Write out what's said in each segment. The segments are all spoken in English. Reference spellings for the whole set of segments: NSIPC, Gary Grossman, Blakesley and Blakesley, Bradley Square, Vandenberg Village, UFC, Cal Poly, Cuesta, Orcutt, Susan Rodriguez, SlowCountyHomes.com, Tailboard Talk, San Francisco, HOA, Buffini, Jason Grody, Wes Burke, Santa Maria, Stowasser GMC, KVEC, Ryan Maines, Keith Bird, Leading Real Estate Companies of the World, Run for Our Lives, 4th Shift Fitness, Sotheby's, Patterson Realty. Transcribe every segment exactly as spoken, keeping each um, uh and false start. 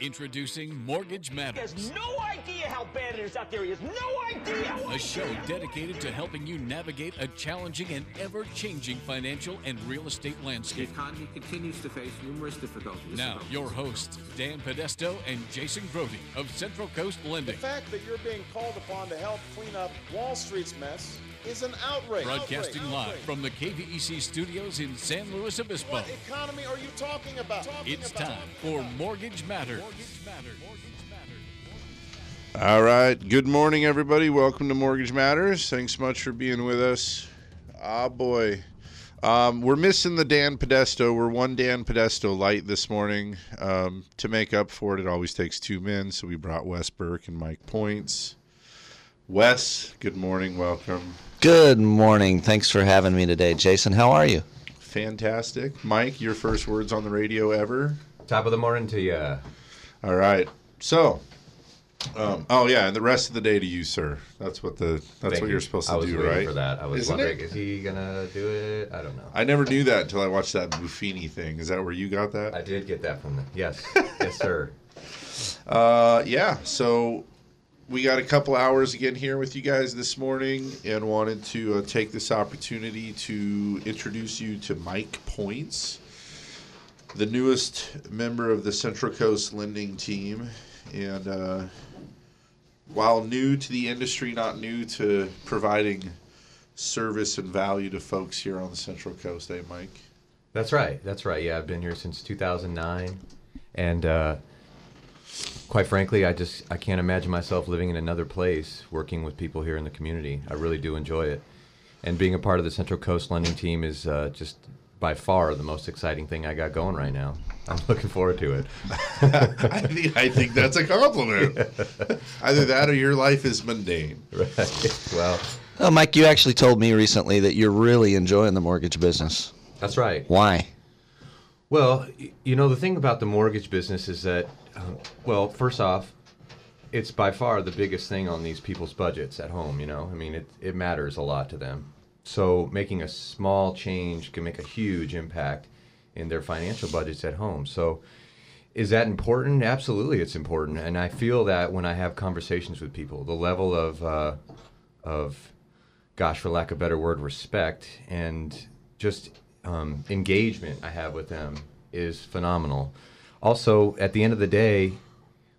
Introducing Mortgage Matters. He has no idea how bad it is out there. He has no idea. No a idea. Show dedicated to helping you navigate a challenging and ever-changing financial and real estate landscape. The economy continues to face numerous difficulties. Now, your hosts, Dan Podesto and Jason Grody of Central Coast Lending. The fact that you're being called upon to help clean up Wall Street's mess is an outrage. Broadcasting outrage. live outrage. from the K V E C studios in San Luis Obispo. What economy are you talking about? Talking it's about. time for Mortgage Matters. Mortgage Matters. All right. Good morning, everybody. Welcome to Mortgage Matters. Thanks much for being with us. Ah, boy. Um, we're missing the Dan Podesto. We're one Dan Podesto light this morning. Um, to make up for it, it always takes two men, so we brought Wes Burke and Mike Points. Wes, good morning. Welcome. Good morning. Thanks for having me today, Jason. How are you? Fantastic. Mike, your first words on the radio ever. Top of the morning to you. All right. So, um, oh yeah, and the rest of the day to you, sir. That's what the that's Thank what you're supposed to do, right? I was waiting right? for that. I was Isn't wondering, it? is he gonna do it? I don't know. I never knew that until I watched that Buffini thing. Is that where you got that? I did get that from the yes, yes, sir. Uh, yeah. So. We got a couple hours again here with you guys this morning and wanted to uh, take this opportunity to introduce you to Mike Points, the newest member of the Central Coast Lending team. And uh, while new to the industry, not new to providing service and value to folks here on the Central Coast, eh, Mike? That's right. That's right. Yeah, I've been here since two thousand nine. And... Uh, Quite frankly, I just I can't imagine myself living in another place working with people here in the community. I really do enjoy it. And being a part of the Central Coast Lending team is uh, just by far the most exciting thing I got going right now. I'm looking forward to it. I, think, I think that's a compliment. Yeah. Either that or your life is mundane. Right. Well, well, Mike, you actually told me recently that you're really enjoying the mortgage business. That's right. Why? Well, you know, the thing about the mortgage business is that, uh, well, first off, it's by far the biggest thing on these people's budgets at home, you know? I mean, it, it matters a lot to them. So making a small change can make a huge impact in their financial budgets at home. So is that important? Absolutely, it's important. And I feel that when I have conversations with people, the level of, uh, of gosh, for lack of a better word, respect and just... Um, engagement I have with them is phenomenal. Also, at the end of the day,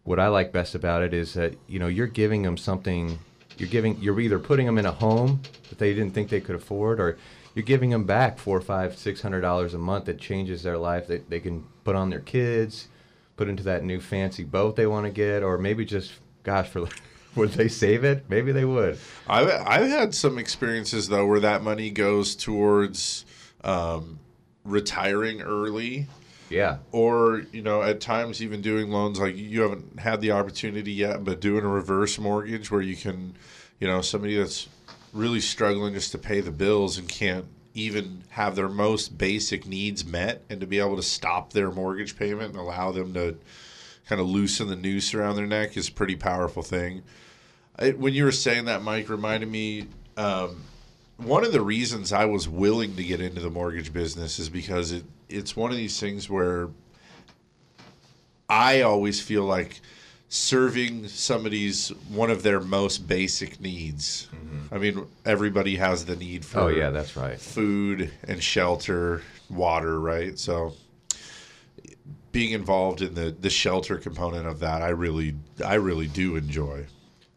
what I like best about it is that, you know, you're giving them something, you're giving, you're either putting them in a home that they didn't think they could afford, or you're giving them back four or five, six hundred dollars a month that changes their life, that they can put on their kids, put into that new fancy boat they want to get, or maybe just, gosh, for would they save it? Maybe they would. I've, I've had some experiences, though, where that money goes towards... Um, retiring early, yeah, or you know, at times even doing loans like you haven't had the opportunity yet, but doing a reverse mortgage where you can, you know, somebody that's really struggling just to pay the bills and can't even have their most basic needs met, and to be able to stop their mortgage payment and allow them to kind of loosen the noose around their neck is a pretty powerful thing. I, when you were saying that, Mike, reminded me. Um, One of the reasons I was willing to get into the mortgage business is because it, it's one of these things where I always feel like serving somebody's one of their most basic needs. Mm-hmm. I mean, everybody has the need for oh, yeah, that's right. food and shelter, water, right? So being involved in the, the shelter component of that, I really, I really do enjoy.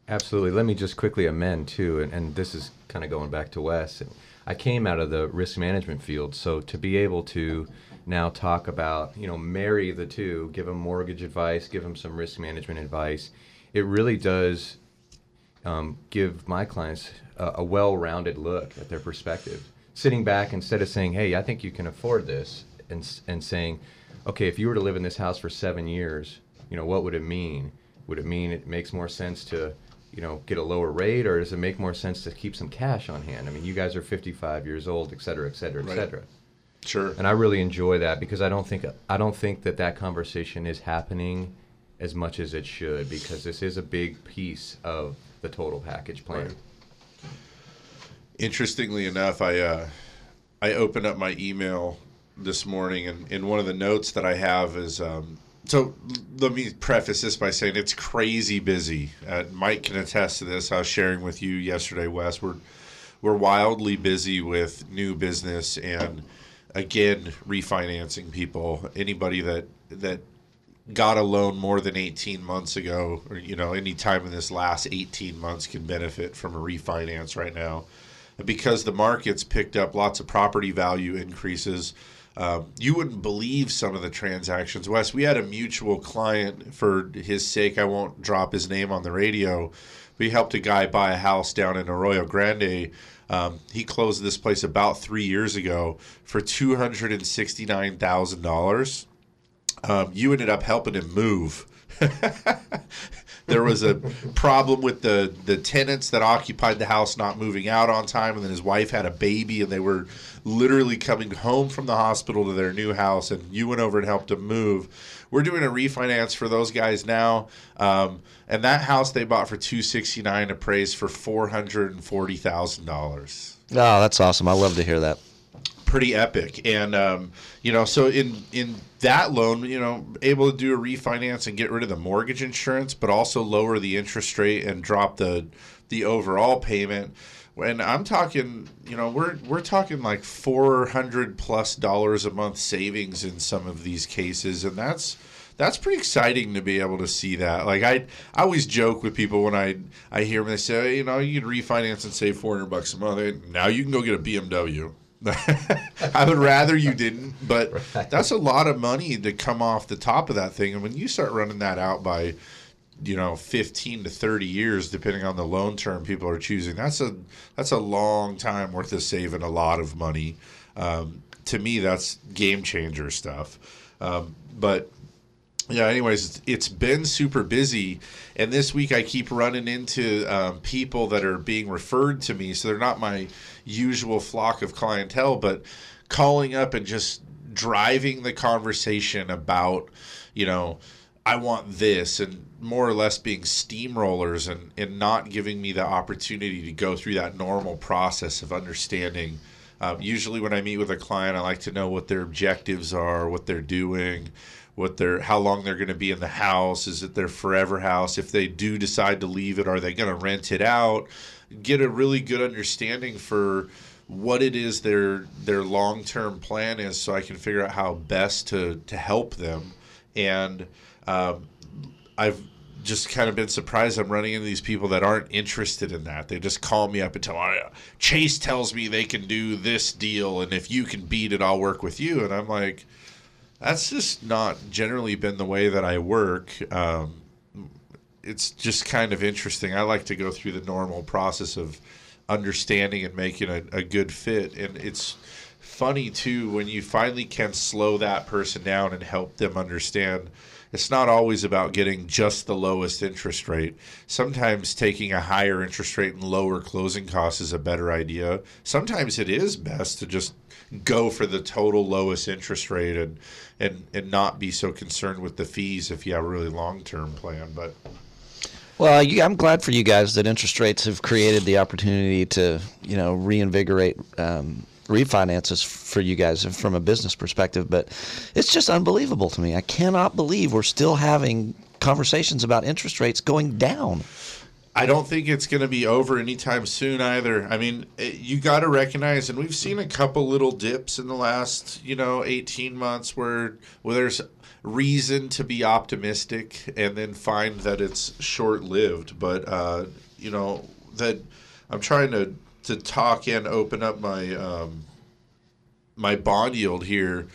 Absolutely. Let me just quickly amend, too, and, and this is kind of going back to Wes. I came out of the risk management field, so to be able to now talk about, you know, marry the two, give them mortgage advice, give them some risk management advice, it really does um, give my clients a, a well-rounded look at their perspective. Sitting back instead of saying, hey, I think you can afford this, and, and saying, okay, if you were to live in this house for seven years, you know, what would it mean? Would it mean it makes more sense to... you know, get a lower rate, or does it make more sense to keep some cash on hand? I mean, you guys are fifty-five years old, et cetera, et cetera, et right. cetera. Sure. And I really enjoy that because I don't think I don't think that that conversation is happening as much as it should, because this is a big piece of the total package plan. Right. Interestingly enough, I uh, I opened up my email this morning, and, and one of the notes that I have is um, So let me preface this by saying it's crazy busy. Uh, Mike can attest to this. I was sharing with you yesterday, Wes. We're, we're wildly busy with new business and, again, refinancing people. Anybody that that got a loan more than eighteen months ago, or, you know, any time in this last eighteen months can benefit from a refinance right now. Because the market's picked up lots of property value increases. Um, you wouldn't believe some of the transactions. Wes, we had a mutual client, for his sake, I won't drop his name on the radio, but he helped a guy buy a house down in Arroyo Grande. Um, he closed this place about three years ago for two hundred sixty-nine thousand dollars. Um, you ended up helping him move. There was a problem with the, the tenants that occupied the house not moving out on time, and then his wife had a baby, and they were literally coming home from the hospital to their new house, and you went over and helped them move. We're doing a refinance for those guys now, um, and that house they bought for two hundred sixty-nine thousand dollars appraised for four hundred forty thousand dollars. Oh, that's awesome. I love to hear that. Pretty epic. And, um, you know, so in, in that loan, you know, able to do a refinance and get rid of the mortgage insurance, but also lower the interest rate and drop the the overall payment. And I'm talking, you know, we're we're talking like four hundred plus dollars a month savings in some of these cases. And that's that's pretty exciting to be able to see that. Like, I I always joke with people when I, I hear them, they say, hey, you know, you can refinance and save four hundred bucks a month. Now you can go get a B M W. I would rather you didn't, but right. That's a lot of money to come off the top of that thing. And when you start running that out by, you know, fifteen to thirty years, depending on the loan term people are choosing, that's a that's a long time worth of saving a lot of money. Um, to me, that's game changer stuff. Um, but yeah, anyways, it's been super busy. And this week I keep running into um, people that are being referred to me. So they're not my usual flock of clientele, but calling up and just driving the conversation about, you know, I want this, and more or less being steamrollers and, and not giving me the opportunity to go through that normal process of understanding. Um, usually when I meet with a client, I like to know what their objectives are, what they're doing, what they're, how long they're going to be in the house. Is it their forever house? If they do decide to leave it, are they going to rent it out? Get a really good understanding for what it is their their long-term plan is, so I can figure out how best to to help them. And um, I've just kind of been surprised I'm running into these people that aren't interested in that. They just call me up and tell me, Chase tells me they can do this deal, and if you can beat it, I'll work with you. And I'm like, that's just not generally been the way that I work. Um, it's just kind of interesting. I like to go through the normal process of understanding and making a, a good fit. And it's funny, too, when you finally can slow that person down and help them understand, it's not always about getting just the lowest interest rate. Sometimes taking a higher interest rate and lower closing costs is a better idea. Sometimes it is best to just go for the total lowest interest rate and and, and not be so concerned with the fees if you have a really long-term plan. But well, I'm glad for you guys that interest rates have created the opportunity to, you know, reinvigorate um, refinances for you guys from a business perspective. But it's just unbelievable to me. I cannot believe we're still having conversations about interest rates going down. I don't think it's going to be over anytime soon either. I mean, it, you got to recognize, and we've seen a couple little dips in the last, you know, eighteen months where where there's reason to be optimistic, and then find that it's short-lived. But uh, you know, that I'm trying to to talk and open up my um, my bond yield here.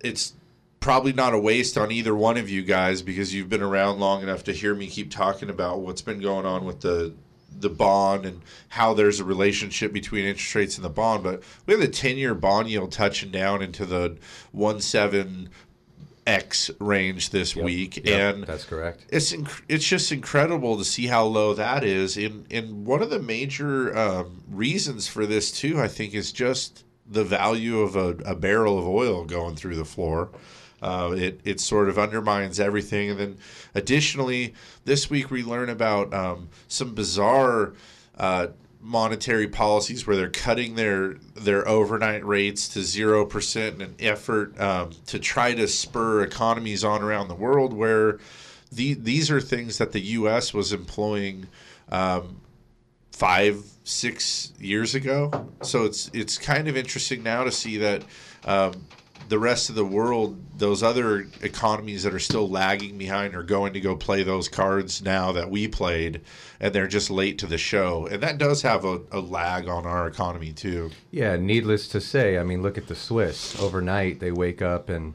It's probably not a waste on either one of you guys, because you've been around long enough to hear me keep talking about what's been going on with the the bond and how there's a relationship between interest rates and the bond. But we have the ten-year bond yield touching down into the one point seven X range this yep. week. Yep. And that's correct. It's inc- it's just incredible to see how low that is. And, and one of the major um, reasons for this, too, I think, is just the value of a, a barrel of oil going through the floor. Uh, it, it sort of undermines everything. And then additionally, this week we learn about um, some bizarre uh, monetary policies where they're cutting their their overnight rates to zero percent in an effort um, to try to spur economies on around the world, where the, these are things that the U S was employing um, five, six years ago. So it's it's kind of interesting now to see that um, the rest of the world, those other economies that are still lagging behind, are going to go play those cards now that we played, and they're just late to the show. And that does have a, a lag on our economy too. Yeah, needless to say, I mean, look at the Swiss. Overnight, they wake up and,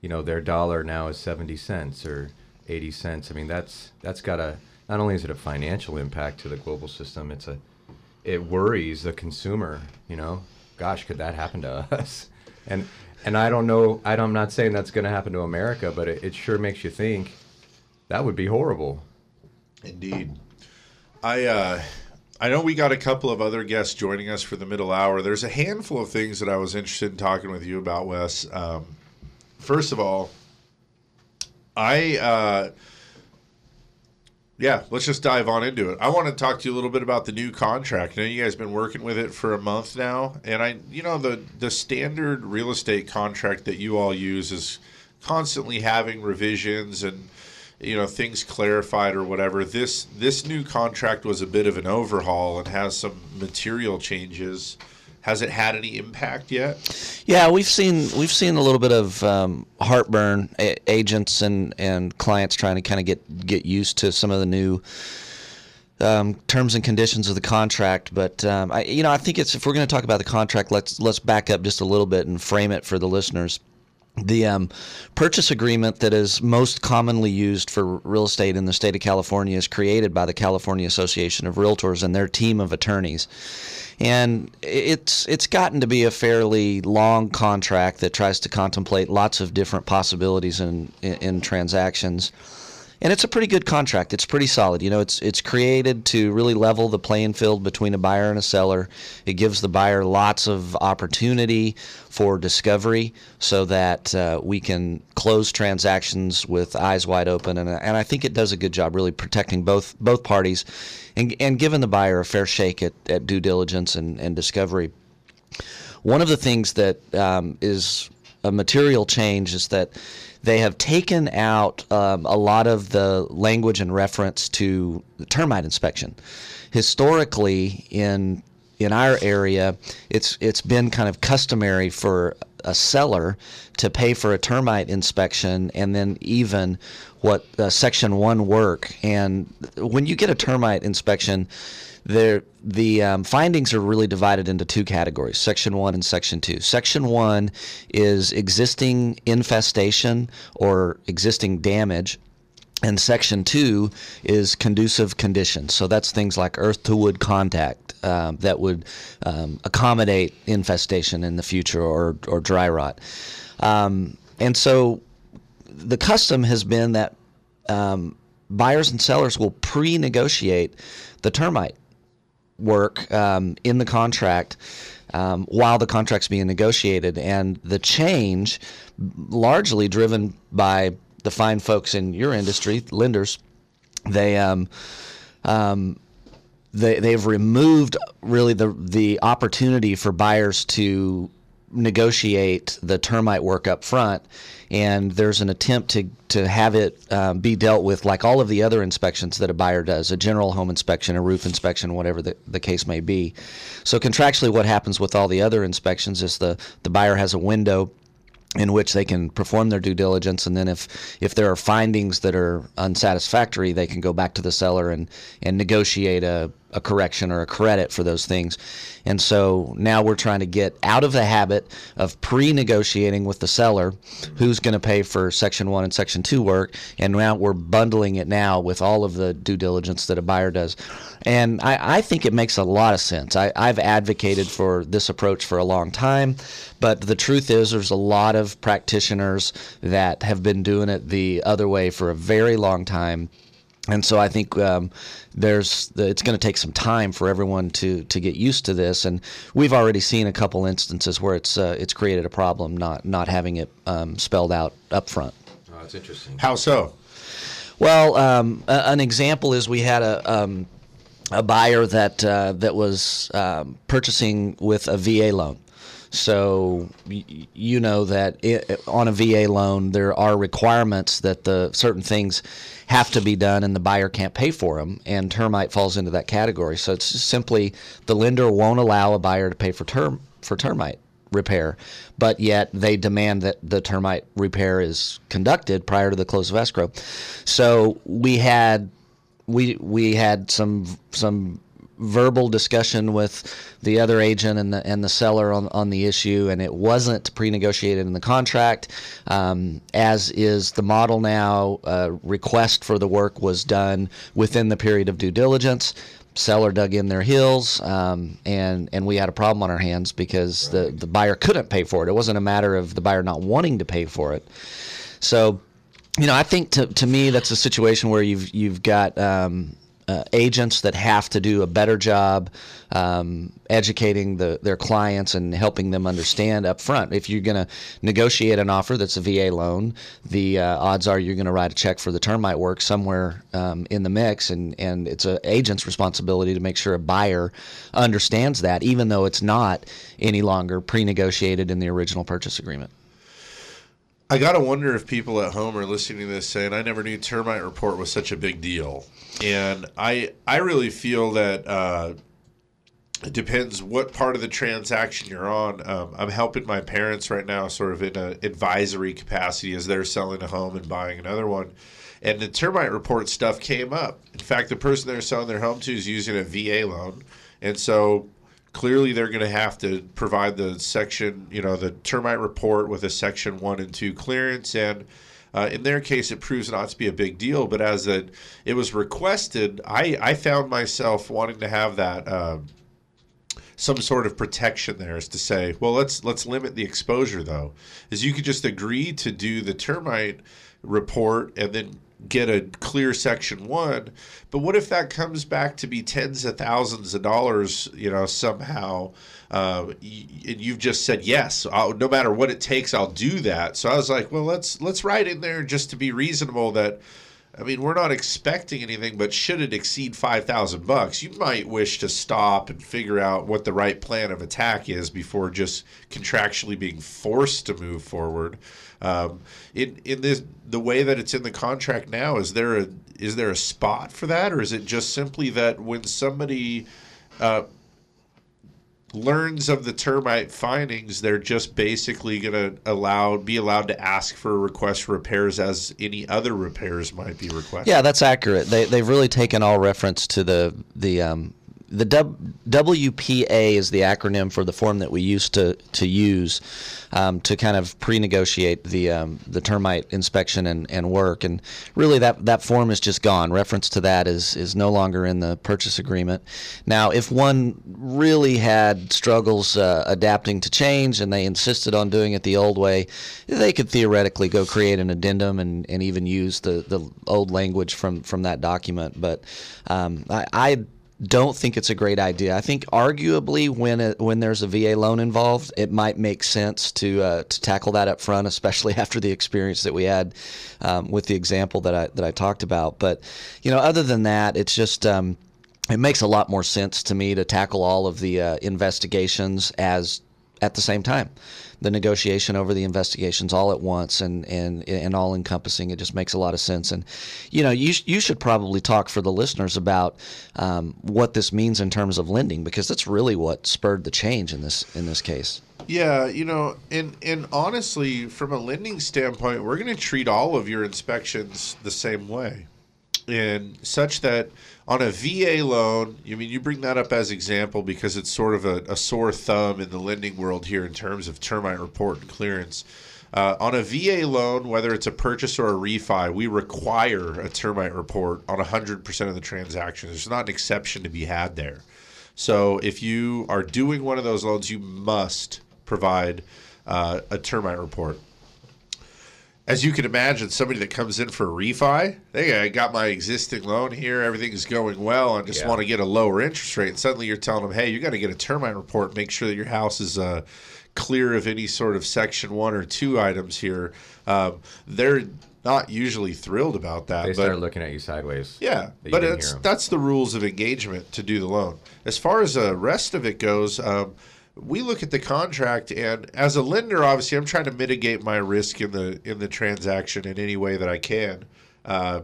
you know, their dollar now is seventy cents or eighty cents. I mean, that's that's got a, not only is it a financial impact to the global system, it's a, it worries the consumer, you know. Gosh, could that happen to us? And And I don't know, I don't, I'm not saying that's going to happen to America, but it, it sure makes you think that would be horrible. Indeed. I uh, I know we got a couple of other guests joining us for the middle hour. There's a handful of things that I was interested in talking with you about, Wes. Um, first of all, I, uh, yeah, let's just dive on into it. I want to talk to you a little bit about the new contract. I know you guys have been working with it for a month now. And, I, you know, the, the standard real estate contract that you all use is constantly having revisions and, you know, things clarified or whatever. This, this new contract was a bit of an overhaul and has some material changes. Has it had any impact yet? Yeah, we've seen we've seen a little bit of um, heartburn, a- agents and, and clients trying to kind of get, get used to some of the new um, terms and conditions of the contract. But um, I, you know, I think it's, if we're going to talk about the contract, let's let's back up just a little bit and frame it for the listeners. The um, purchase agreement that is most commonly used for real estate in the state of California is created by the California Association of Realtors and their team of attorneys. And it's it's gotten to be a fairly long contract that tries to contemplate lots of different possibilities in, in, in transactions. And it's a pretty good contract. It's pretty solid. You know, it's it's created to really level the playing field between a buyer and a seller. It gives the buyer lots of opportunity for discovery so that uh, we can close transactions with eyes wide open. And and I think it does a good job really protecting both both parties and and giving the buyer a fair shake at, at due diligence and, and discovery. One of the things that um, is a material change is that they have taken out um, a lot of the language and reference to termite inspection. Historically, in in our area, it's it's been kind of customary for a seller to pay for a termite inspection and then even what uh, Section one work. And when you get a termite inspection, there the um, findings are really divided into two categories, Section one and Section two. Section one is existing infestation or existing damage, and Section two is conducive conditions. So that's things like earth-to-wood contact um, that would um, accommodate infestation in the future or, or dry rot. Um, and so the custom has been that um, buyers and sellers will pre-negotiate the termite work um, in the contract um, while the contract's being negotiated. And the change, largely driven by the fine folks in your industry, lenders, they um, um, they they've removed really the the opportunity for buyers to negotiate the termite work up front, and there's an attempt to to have it um, be dealt with like all of the other inspections that a buyer does, a general home inspection, a roof inspection, whatever the, the case may be. So contractually what happens with all the other inspections is the, the buyer has a window in which they can perform their due diligence, and then if if there are findings that are unsatisfactory, they can go back to the seller and, and negotiate a, a correction or a credit for those things. And so now we're trying to get out of the habit of pre-negotiating with the seller who's going to pay for Section one and Section two work, and now we're bundling it now with all of the due diligence that a buyer does. And I, I think it makes a lot of sense. I, I've advocated for this approach for a long time, but the truth is there's a lot of practitioners that have been doing it the other way for a very long time. And so I think um, there's the, it's going to take some time for everyone to, to get used to this, and we've already seen a couple instances where it's uh, it's created a problem not not having it um, spelled out up front. Oh, that's interesting. How so? Well, um, a, an example is we had a um, a buyer that uh, that was um, purchasing with a V A loan. So you know that it, on a V A loan, there are requirements that the certain things have to be done and the buyer can't pay for them, and termite falls into that category. So it's just simply the lender won't allow a buyer to pay for term for termite repair, but yet they demand that the termite repair is conducted prior to the close of escrow. So we had we we had some some verbal discussion with the other agent and the and the seller on, on the issue, and it wasn't pre-negotiated in the contract. Um, as is the model now, uh, request for the work was done within the period of due diligence. Seller dug in their heels, um, and and we had a problem on our hands because right. the, the buyer couldn't pay for it. It wasn't a matter of the buyer not wanting to pay for it. So, you know, I think to to me that's a situation where you've you've got um, uh, agents that have to do a better job um, educating the their clients and helping them understand up front. If you're going to negotiate an offer that's a V A loan, the uh, odds are you're going to write a check for the termite work somewhere um, in the mix, and, and it's an agent's responsibility to make sure a buyer understands that, even though it's not any longer pre-negotiated in the original purchase agreement. I got to wonder if people at home are listening to this saying, I never knew termite report was such a big deal. And I I really feel that uh, it depends what part of the transaction you're on. Um, I'm helping my parents right now sort of in an advisory capacity as they're selling a home and buying another one. And the termite report stuff came up. In fact, the person they're selling their home to is using a V A loan. And so clearly, they're going to have to provide the section, you know, the termite report with a section one and two clearance. And uh, in their case, it proves not to be a big deal. But as it, it was requested, I, I found myself wanting to have that uh, some sort of protection there, is to say, well, let's let's limit the exposure, though, is you could just agree to do the termite report and then get a clear section one, but what if that comes back to be tens of thousands of dollars, you know, somehow, uh, and you've just said, yes, I'll, no matter what it takes, I'll do that. So I was like, well, let's, let's write in there just to be reasonable that, I mean, we're not expecting anything, but should it exceed five thousand bucks, you might wish to stop and figure out what the right plan of attack is before just contractually being forced to move forward. Um, in in this the way that it's in the contract now, is there a is there a spot for that, or is it just simply that when somebody uh, learns of the termite findings, they're just basically going to allow be allowed to ask for a request for repairs as any other repairs might be requested? Yeah, that's accurate. They they've really taken all reference to the the. Um, The W P A is the acronym for the form that we used to to use um, to kind of pre-negotiate the um, the termite inspection and, and work, and really that that form is just gone. Reference to that is is no longer in the purchase agreement. Now, if one really had struggles uh, adapting to change and they insisted on doing it the old way, they could theoretically go create an addendum and, and even use the, the old language from from that document. But um, I. I don't think it's a great idea. I think arguably when it, when there's a V A loan involved, it might make sense to uh, to tackle that up front, especially after the experience that we had um, with the example that I that I talked about. But you know, other than that, it's just um, it makes a lot more sense to me to tackle all of the uh, investigations as at the same time, the negotiation over the investigations all at once and and and all encompassing. It just makes a lot of sense. And you know, you you should probably talk for the listeners about um, what this means in terms of lending, because that's really what spurred the change in this in this case. Yeah, you know, and and honestly, from a lending standpoint, we're going to treat all of your inspections the same way, and such that on a V A loan, I mean, you bring that up as example because it's sort of a, a sore thumb in the lending world here in terms of termite report and clearance. Uh, on a V A loan, whether it's a purchase or a refi, we require a termite report on one hundred percent of the transactions. There's not an exception to be had there. So if you are doing one of those loans, you must provide uh, a termite report. As you can imagine, somebody that comes in for a refi, hey, I got my existing loan here, everything's going well, I just yeah. want to get a lower interest rate. And suddenly you're telling them, hey, you got to get a termite report, make sure that your house is uh, clear of any sort of section one or two items here. Um, they're not usually thrilled about that. They start but, looking at you sideways. Yeah, that but it's, that's the rules of engagement to do the loan. As far as the rest of it goes, um, we look at the contract, and as a lender, obviously, I'm trying to mitigate my risk in the in the transaction in any way that I can. Uh,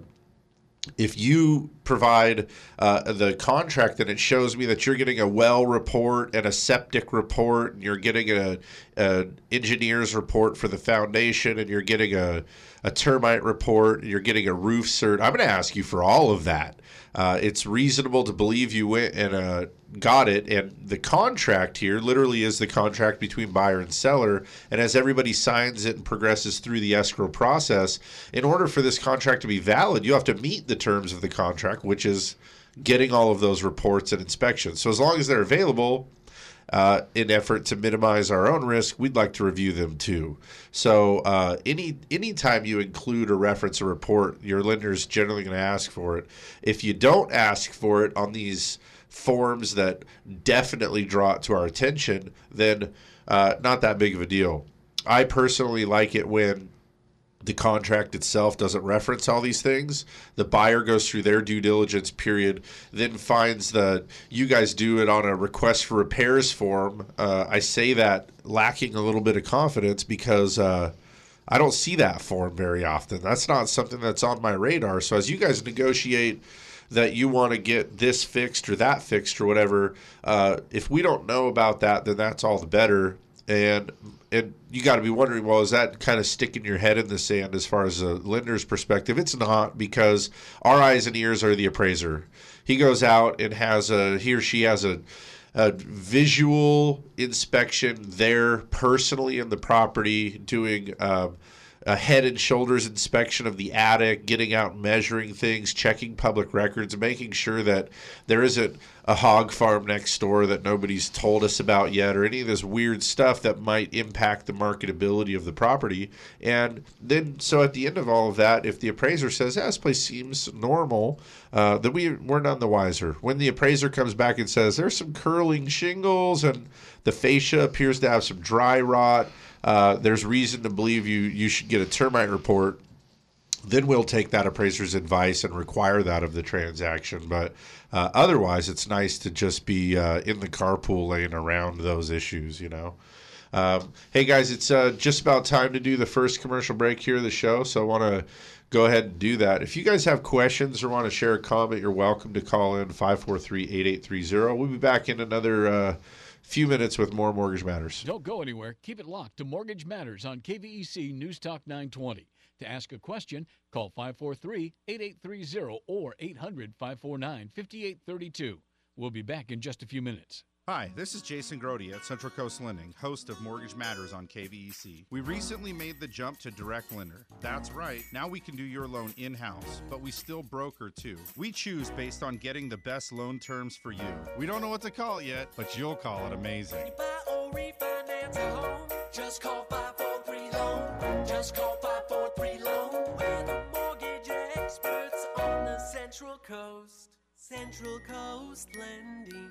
If you provide uh, the contract and it shows me that you're getting a well report and a septic report and you're getting a, a engineer's report for the foundation and you're getting a, a termite report and you're getting a roof cert, I'm going to ask you for all of that. Uh, it's reasonable to believe you went and uh, got it. And the contract here literally is the contract between buyer and seller. And as everybody signs it and progresses through the escrow process, in order for this contract to be valid, you have to meet the terms of the contract, which is getting all of those reports and inspections. So as long as they're available, uh, in effort to minimize our own risk, we'd like to review them too. So uh, any anytime you include or reference a report, your lender is generally going to ask for it. If you don't ask for it on these forms that definitely draw it to our attention, then uh, not that big of a deal. I personally like it when the contract itself doesn't reference all these things. The buyer goes through their due diligence period, then finds that you guys do it on a request for repairs form. Uh, I say that lacking a little bit of confidence because uh, I don't see that form very often. That's not something that's on my radar. So as you guys negotiate that you want to get this fixed or that fixed or whatever, uh, if we don't know about that, then that's all the better. And and you got to be wondering, well, is that kind of sticking your head in the sand as far as a lender's perspective? It's not, because our eyes and ears are the appraiser. He goes out and has a, he or she has a, a visual inspection there personally in the property, doing um, a head and shoulders inspection of the attic, getting out and measuring things, checking public records, making sure that there isn't a hog farm next door that nobody's told us about yet, or any of this weird stuff that might impact the marketability of the property. And then, so at the end of all of that, if the appraiser says, yeah, this place seems normal, uh, then we, we're none the wiser. When the appraiser comes back and says, there's some curling shingles and the fascia appears to have some dry rot, Uh, there's reason to believe you, you should get a termite report, then we'll take that appraiser's advice and require that of the transaction. But uh, otherwise, it's nice to just be uh, in the carpool lane around those issues, you know. Um, hey, guys, it's uh, just about time to do the first commercial break here of the show, so I want to go ahead and do that. If you guys have questions or want to share a comment, you're welcome to call in five four three, eight eight three zero. We'll be back in another uh few minutes with more Mortgage Matters. Don't go anywhere. Keep it locked to Mortgage Matters on K V E C News Talk nine twenty. To ask a question, call five four three, eight eight three zero or eight hundred, five four nine, five eight three two. We'll be back in just a few minutes. Hi, this is Jason Grody at Central Coast Lending, host of Mortgage Matters on K V E C. We recently made the jump to direct lender. That's right, now we can do your loan in-house, but we still broker too. We choose based on getting the best loan terms for you. We don't know what to call it yet, but you'll call it amazing. When you buy or refinance a home, just call five four three loan. Just call five four three loan. We're the mortgage experts on the Central Coast. Central Coast Lending.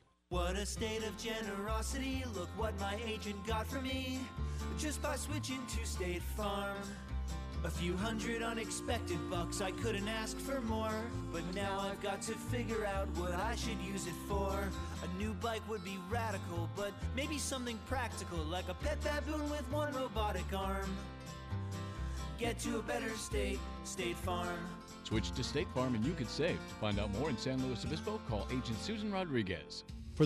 What a state of generosity, look what my agent got for me, just by switching to State Farm. A few hundred unexpected bucks, I couldn't ask for more, but now I've got to figure out what I should use it for. A new bike would be radical, but maybe something practical, like a pet baboon with one robotic arm. Get to a better state, State Farm. Switch to State Farm and you could save. To find out more in San Luis Obispo, call agent Susan Rodriguez. For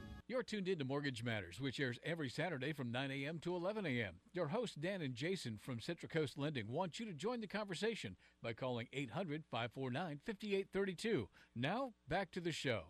You're tuned in to Mortgage Matters, which airs every Saturday from nine a m to eleven a m Your hosts Dan and Jason from Central Coast Lending want you to join the conversation by calling eight hundred, five four nine, five eight three two. Now, back to the show.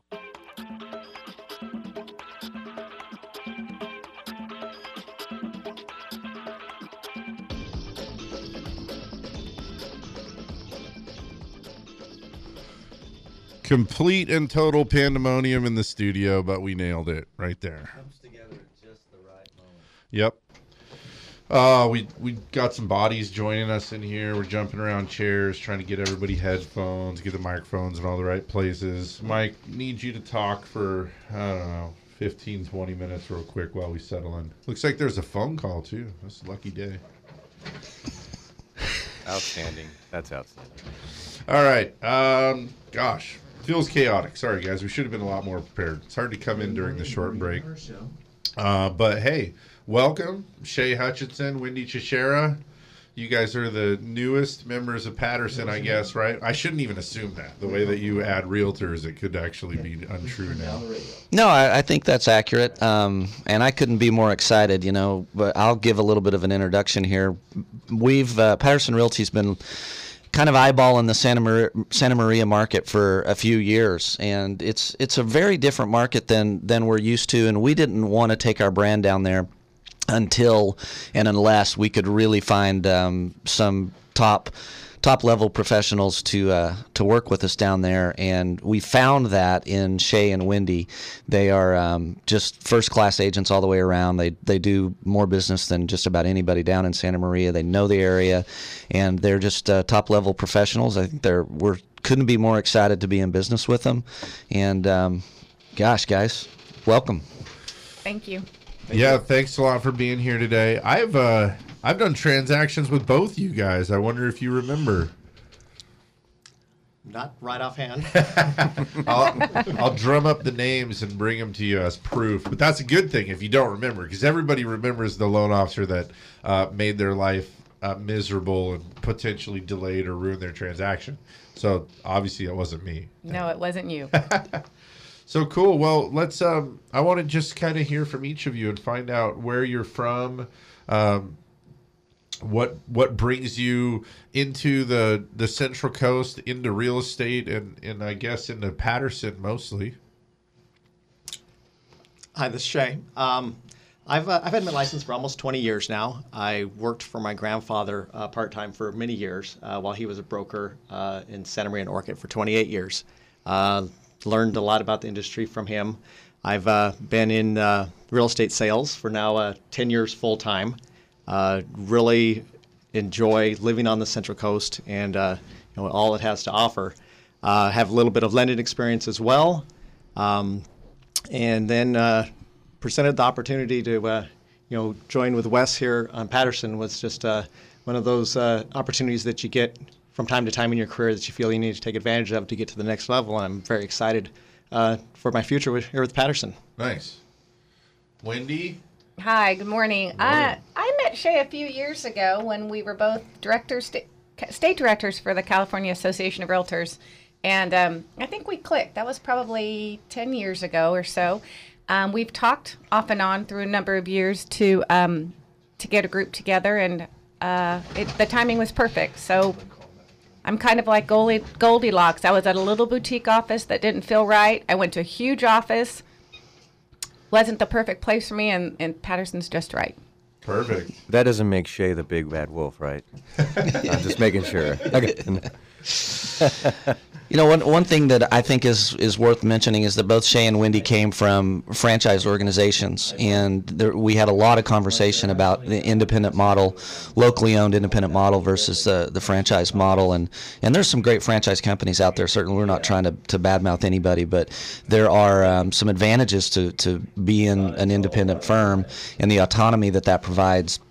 Complete and total pandemonium in the studio, but we nailed it right there. Comes together at just the right moment. Yep. Uh, we we got some bodies joining us in here. We're jumping around chairs, trying to get everybody headphones, get the microphones in all the right places. Mike, need you to talk for, I don't know, fifteen, twenty minutes real quick while we settle in. Looks like there's a phone call, too. That's a lucky day. Outstanding. That's outstanding. All right. Um, gosh. Feels chaotic. Sorry, guys. We should have been a lot more prepared. It's hard to come in during the short break. Uh, but, hey, welcome, Shay Hutchinson, Wendy Teixeira. You guys are the newest members of Patterson, I guess, right? I shouldn't even assume that. The way that you add realtors, it could actually be untrue now. No, I, I think that's accurate, um, and I couldn't be more excited, you know. But I'll give a little bit of an introduction here. We've uh, Patterson Realty's been kind of eyeballing the Santa Maria, Santa Maria market for a few years, and it's it's a very different market than than we're used to, and we didn't want to take our brand down there until and unless we could really find um, some top top level professionals to uh, to work with us down there, and we found that in Shay and Wendy. They are um, just first class agents all the way around. They they do more business than just about anybody down in Santa Maria. They know the area, and they're just uh, top level professionals. I think they're we're couldn't be more excited to be in business with them, and um, gosh, guys, welcome. Thank you. Thank yeah, you. Thanks a lot for being here today. I've uh. I've done transactions with both you guys. I wonder if you remember. Not right offhand. I'll, I'll drum up the names and bring them to you as proof. But that's a good thing if you don't remember, because everybody remembers the loan officer that uh, made their life uh, miserable and potentially delayed or ruined their transaction. So obviously it wasn't me. No, it wasn't you. So cool. Well, let's. Um, I want to just kind of hear from each of you and find out where you're from. Um, What what brings you into the the Central Coast, into real estate, and and I guess into Patterson mostly? Hi, this is Shay. Um, I've uh, I've had my license for almost twenty years now. I worked for my grandfather uh, part time for many years uh, while he was a broker uh, in Santa Maria and Orcutt for twenty-eight years. Uh, learned a lot about the industry from him. I've uh, been in uh, real estate sales for now uh, ten years full time. Uh, really enjoy living on the Central Coast and uh, you know, all it has to offer. Uh, have a little bit of lending experience as well, um, and then uh, presented the opportunity to uh, you know join with Wes here on Patterson was just uh, one of those uh, opportunities that you get from time to time in your career that you feel you need to take advantage of to get to the next level. And I'm very excited uh, for my future with, here with Patterson. Nice, Wendy. Hi, good morning. Good morning. Uh, I met Shay a few years ago when we were both directors, sta- state directors for the California Association of Realtors, and um, I think we clicked. That was probably ten years ago or so. Um, we've talked off and on through a number of years to um, to get a group together, and uh, it, the timing was perfect. So I'm kind of like Goldie, Goldilocks. I was at a little boutique office that didn't feel right. I went to a huge office. Wasn't the perfect place for me, and, and Patterson's just right. Perfect. That doesn't make Shay the big bad wolf, right? I'm just making sure. Okay. You know, one one thing that I think is, is worth mentioning is that both Shay and Wendy came from franchise organizations, and there, we had a lot of conversation about the independent model, locally owned independent model versus uh, the franchise model, and, and there's some great franchise companies out there. Certainly, we're not trying to, to badmouth anybody, but there are um, some advantages to, to being an independent firm and the autonomy that that provides.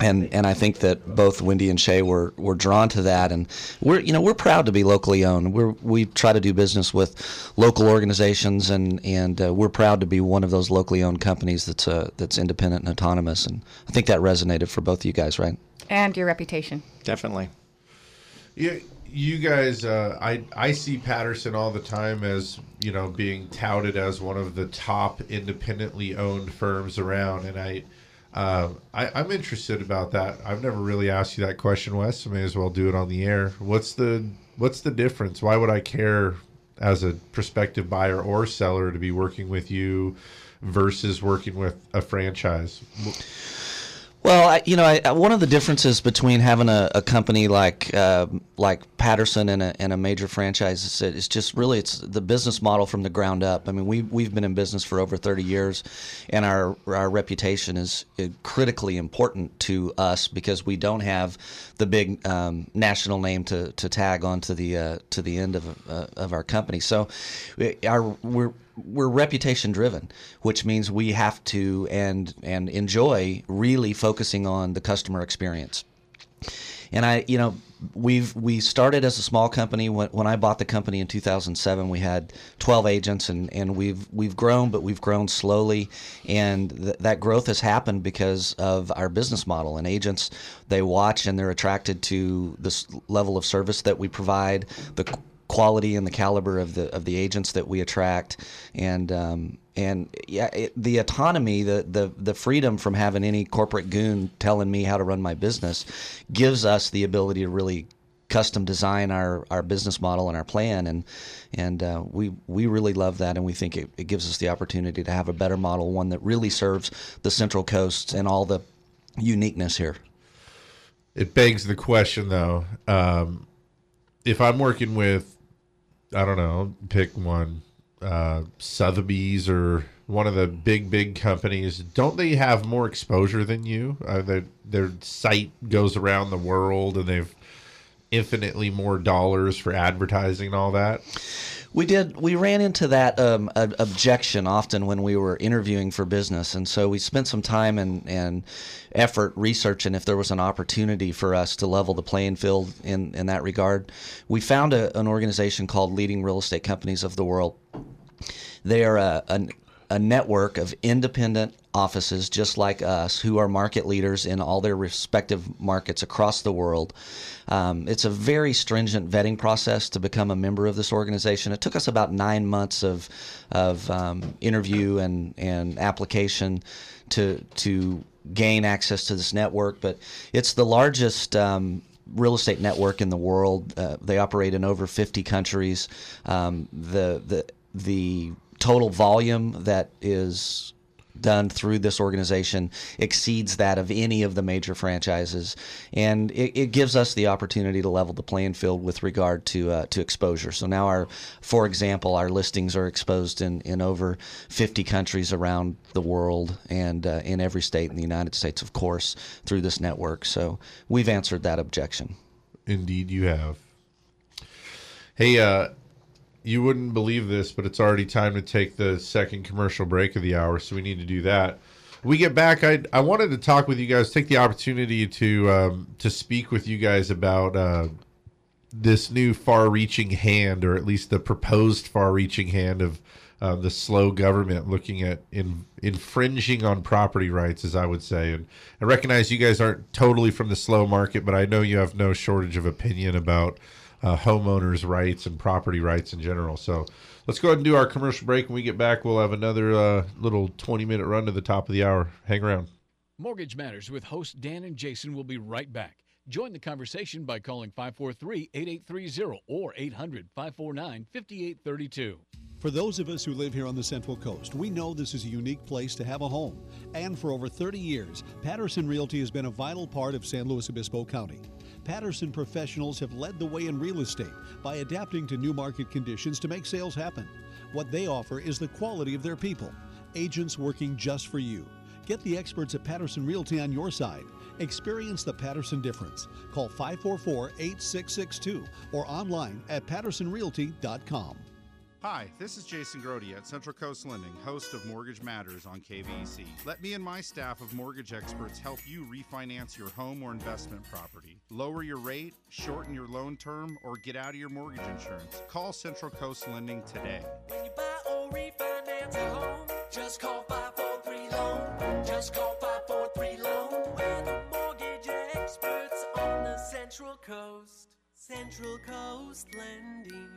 And and I think that both Wendy and Shay were, were drawn to that, and we're you know we're proud to be locally owned. We we try to do business with local organizations, and and uh, we're proud to be one of those locally owned companies that's uh, that's independent and autonomous. And I think that resonated for both of you guys, right? And your reputation, definitely. Yeah, you guys, uh, I I see Patterson all the time as, you know, being touted as one of the top independently owned firms around, and I, uh, I I'm interested about that. I've never really asked you that question, Wes. So may as well do it on the air. What's the what's the difference? Why would I care as a prospective buyer or seller to be working with you versus working with a franchise? Well, I, you know, I, one of the differences between having a, a company like uh, like Patterson and a, and a major franchise is it's just really it's the business model from the ground up. I mean, we we've been in business for over thirty years, and our our reputation is critically important to us because we don't have the big um, national name to, to tag onto the uh, to the end of uh, of our company. So, our we're. We're reputation driven, which means we have to and and enjoy really focusing on the customer experience. And I, you know, we've we started as a small company. When, when I bought the company in two thousand seven, we had twelve agents, and, and we've we've grown, but we've grown slowly, and th that growth has happened because of our business model. And agents, they watch and they're attracted to this level of service that we provide, the quality and the caliber of the of the agents that we attract, and um, and yeah, it, the autonomy, the the the freedom from having any corporate goon telling me how to run my business, gives us the ability to really custom design our our business model and our plan, and and uh, we we really love that, and we think it, it gives us the opportunity to have a better model, one that really serves the Central Coast and all the uniqueness here. It begs the question, though, um, if I'm working with, I don't know, pick one, uh, Sotheby's or one of the big, big companies, don't they have more exposure than you? Uh, they, their site goes around the world, and they've infinitely more dollars for advertising and all that. We did. We ran into that um, ob objection often when we were interviewing for business, and so we spent some time and, and effort researching if there was an opportunity for us to level the playing field in, in that regard. We found a, an organization called Leading Real Estate Companies of the World. They are a, a, a network of independent offices just like us who are market leaders in all their respective markets across the world. Um, it's a very stringent vetting process to become a member of this organization. It took us about nine months of, of um, interview and, and application to, to gain access to this network, but it's the largest um, real estate network in the world. Uh, they operate in over fifty countries. Um, the, the, the total volume that is done through this organization exceeds that of any of the major franchises, and it, it gives us the opportunity to level the playing field with regard to uh, to exposure. So now our, for example, our listings are exposed in, in over fifty countries around the world, and uh, in every state in the United States, of course, through this network. So we've answered that objection. Indeed you have. Hey, uh you wouldn't believe this, but it's already time to take the second commercial break of the hour, so we need to do that. When we get back, I I wanted to talk with you guys, take the opportunity to um, to speak with you guys about uh, this new far-reaching hand, or at least the proposed far-reaching hand of uh, the slow government looking at in, infringing on property rights, as I would say. And I recognize you guys aren't totally from the slow market, but I know you have no shortage of opinion about Uh, homeowners' rights and property rights in general. So let's go ahead and do our commercial break. When we get back, we'll have another uh, little twenty minute run to the top of the hour. Hang around. Mortgage Matters with hosts Dan and Jason will be right back. Join the conversation by calling five four three, eight eight three zero or eight hundred, five four nine, five eight three two. For those of us who live here on the Central Coast, we know this is a unique place to have a home. And for over thirty years, Patterson Realty has been a vital part of San Luis Obispo County. Patterson professionals have led the way in real estate by adapting to new market conditions to make sales happen. What they offer is the quality of their people, agents working just for you. Get the experts at Patterson Realty on your side. Experience the Patterson difference. Call five four four, eight six six two or online at patterson realty dot com. Hi, this is Jason Grody at Central Coast Lending, host of Mortgage Matters on K V E C. Let me and my staff of mortgage experts help you refinance your home or investment property. Lower your rate, shorten your loan term, or get out of your mortgage insurance. Call Central Coast Lending today. When you buy or refinance a home, just call five four three loan. Just call five four three loan. We're the mortgage experts on the Central Coast. Central Coast Lending.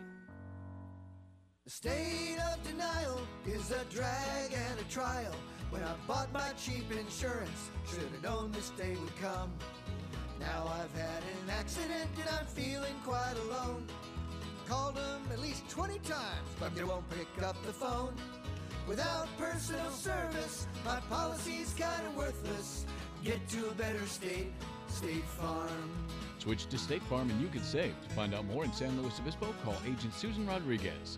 The state of denial is a drag and a trial. When I bought my cheap insurance, should have known this day would come. Now I've had an accident and I'm feeling quite alone. Called them at least twenty times, but they won't pick up the phone. Without personal service, my policy's kind of worthless. Get to a better state, State Farm. Switch to State Farm and you can save. To find out more in San Luis Obispo, call Agent Susan Rodriguez.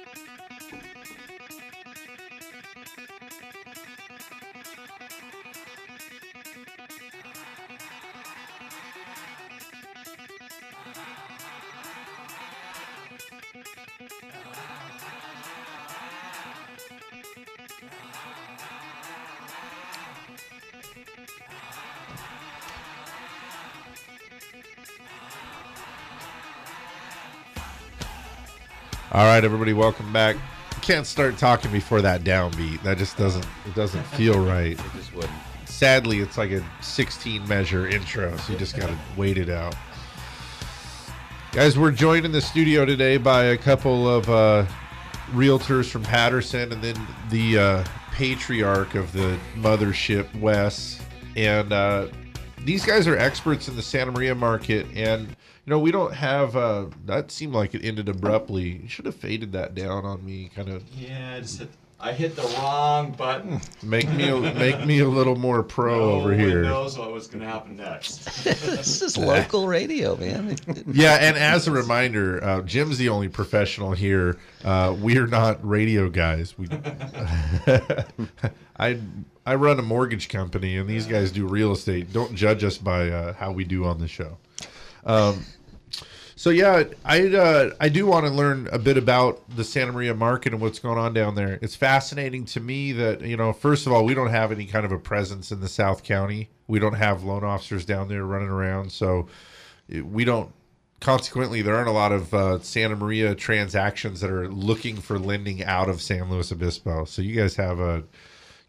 All right, everybody, welcome back. You can't start talking before that downbeat. That just doesn't it doesn't feel right. It just wouldn't. Sadly, it's like a sixteen measure intro, so you just got to wait it out. Guys, we're joined in the studio today by a couple of uh, realtors from Patterson, and then the uh, patriarch of the mothership, Wes. And uh, these guys are experts in the Santa Maria market, and you know, we don't have, uh, that seemed like it ended abruptly. You should have faded that down on me, kind of. Yeah, I, just hit, I hit the wrong button. Make me a, make me a little more pro no over here. Who knows what was going to happen next. This is local radio, man. Yeah, and as a reminder, uh, Jim's the only professional here. Uh, we are not radio guys. We, I I run a mortgage company, and these guys do real estate. Don't judge us by uh, how we do on the show. Um, so yeah, I, uh, I do want to learn a bit about the Santa Maria market and what's going on down there. It's fascinating to me that, you know, first of all, we don't have any kind of a presence in the South County. We don't have loan officers down there running around. So we don't, consequently, there aren't a lot of, uh, Santa Maria transactions that are looking for lending out of San Luis Obispo. So you guys have a,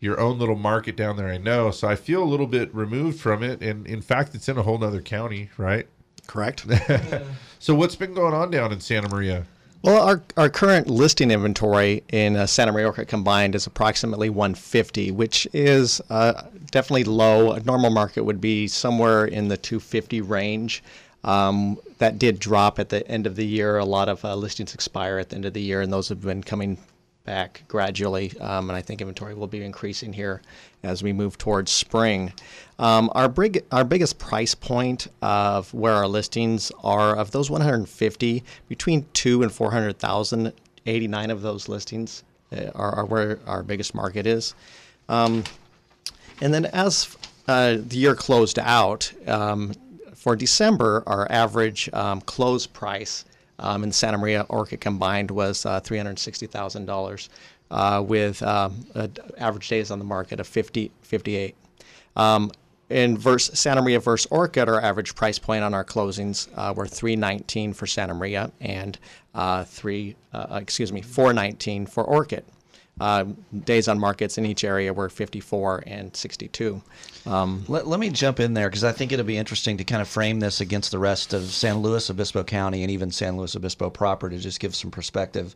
your own little market down there. I know. So I feel a little bit removed from it. And in fact, it's in a whole nother county, right? Correct. So what's been going on down in Santa Maria? Well, our, our current listing inventory in uh, Santa Maria Orcutt combined is approximately one fifty, which is uh, definitely low. A normal market would be somewhere in the two fifty range. Um, that did drop at the end of the year. A lot of uh, listings expire at the end of the year, and those have been coming back gradually, um, and I think inventory will be increasing here as we move towards spring. Um, our big, our biggest price point of where our listings are, of those one hundred fifty, between two and four hundred thousand, eighty-nine of those listings are, are where our biggest market is. Um, and then as uh, the year closed out, um, for December, our average um, close price Um, in Santa Maria Orcutt combined was uh, three hundred sixty thousand dollars, uh, with um, uh, average days on the market of fifty, fifty-eight. Um, in verse, Santa Maria versus Orcutt, our average price point on our closings uh, were three nineteen for Santa Maria and uh, three, uh, excuse me, four nineteen for Orcutt. Uh, days on markets in each area were fifty-four and sixty-two. Um, let, let me jump in there because I think it'll be interesting to kind of frame this against the rest of San Luis Obispo County and even San Luis Obispo proper, to just give some perspective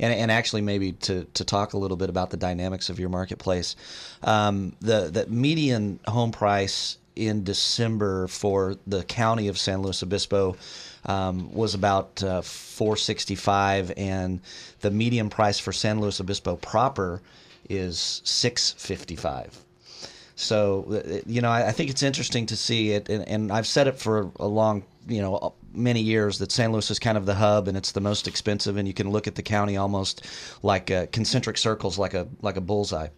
and, and actually maybe to, to talk a little bit about the dynamics of your marketplace. Um, the, the median home price in December for the county of San Luis Obispo um, was about uh, four sixty-five, and the median price for San Luis Obispo proper is six fifty-five. So, you know, I, I think it's interesting to see it, and, and I've said it for a long, you know, many years that San Luis is kind of the hub and it's the most expensive, and you can look at the county almost like uh, concentric circles, like a like a bullseye.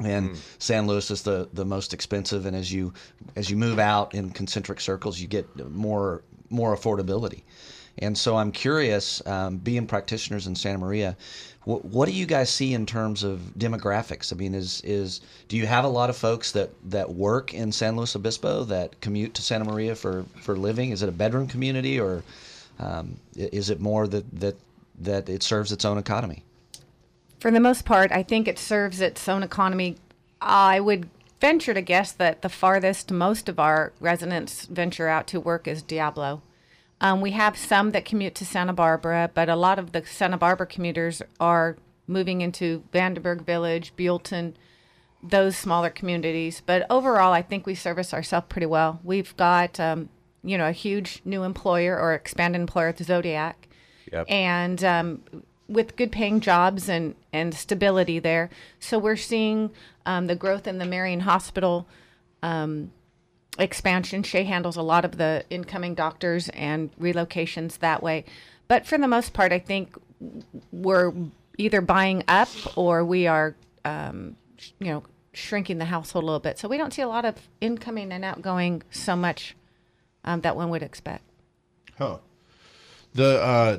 And mm. San Luis is the, the most expensive, and as you as you move out in concentric circles, you get more more affordability. And so I'm curious, um, being practitioners in Santa Maria, wh- what do you guys see in terms of demographics? I mean, is is do you have a lot of folks that, that work in San Luis Obispo that commute to Santa Maria for, for living? Is it a bedroom community, or um, is it more that, that that it serves its own economy? For the most part, I think it serves its own economy. I would venture to guess that the farthest most of our residents venture out to work is Diablo. Um, we have some that commute to Santa Barbara, but a lot of the Santa Barbara commuters are moving into Vandenberg Village, Buellton, those smaller communities. But overall, I think we service ourselves pretty well. We've got, um, you know, a huge new employer or expanded employer at the Zodiac. Yep. And um, with good paying jobs and, and stability there. So we're seeing um, the growth in the Marion Hospital um expansion. Shay handles a lot of the incoming doctors and relocations that way. But for the most part, I think we're either buying up or we are, um, sh- you know, shrinking the household a little bit. So we don't see a lot of incoming and outgoing so much um, that one would expect. Huh. The, uh,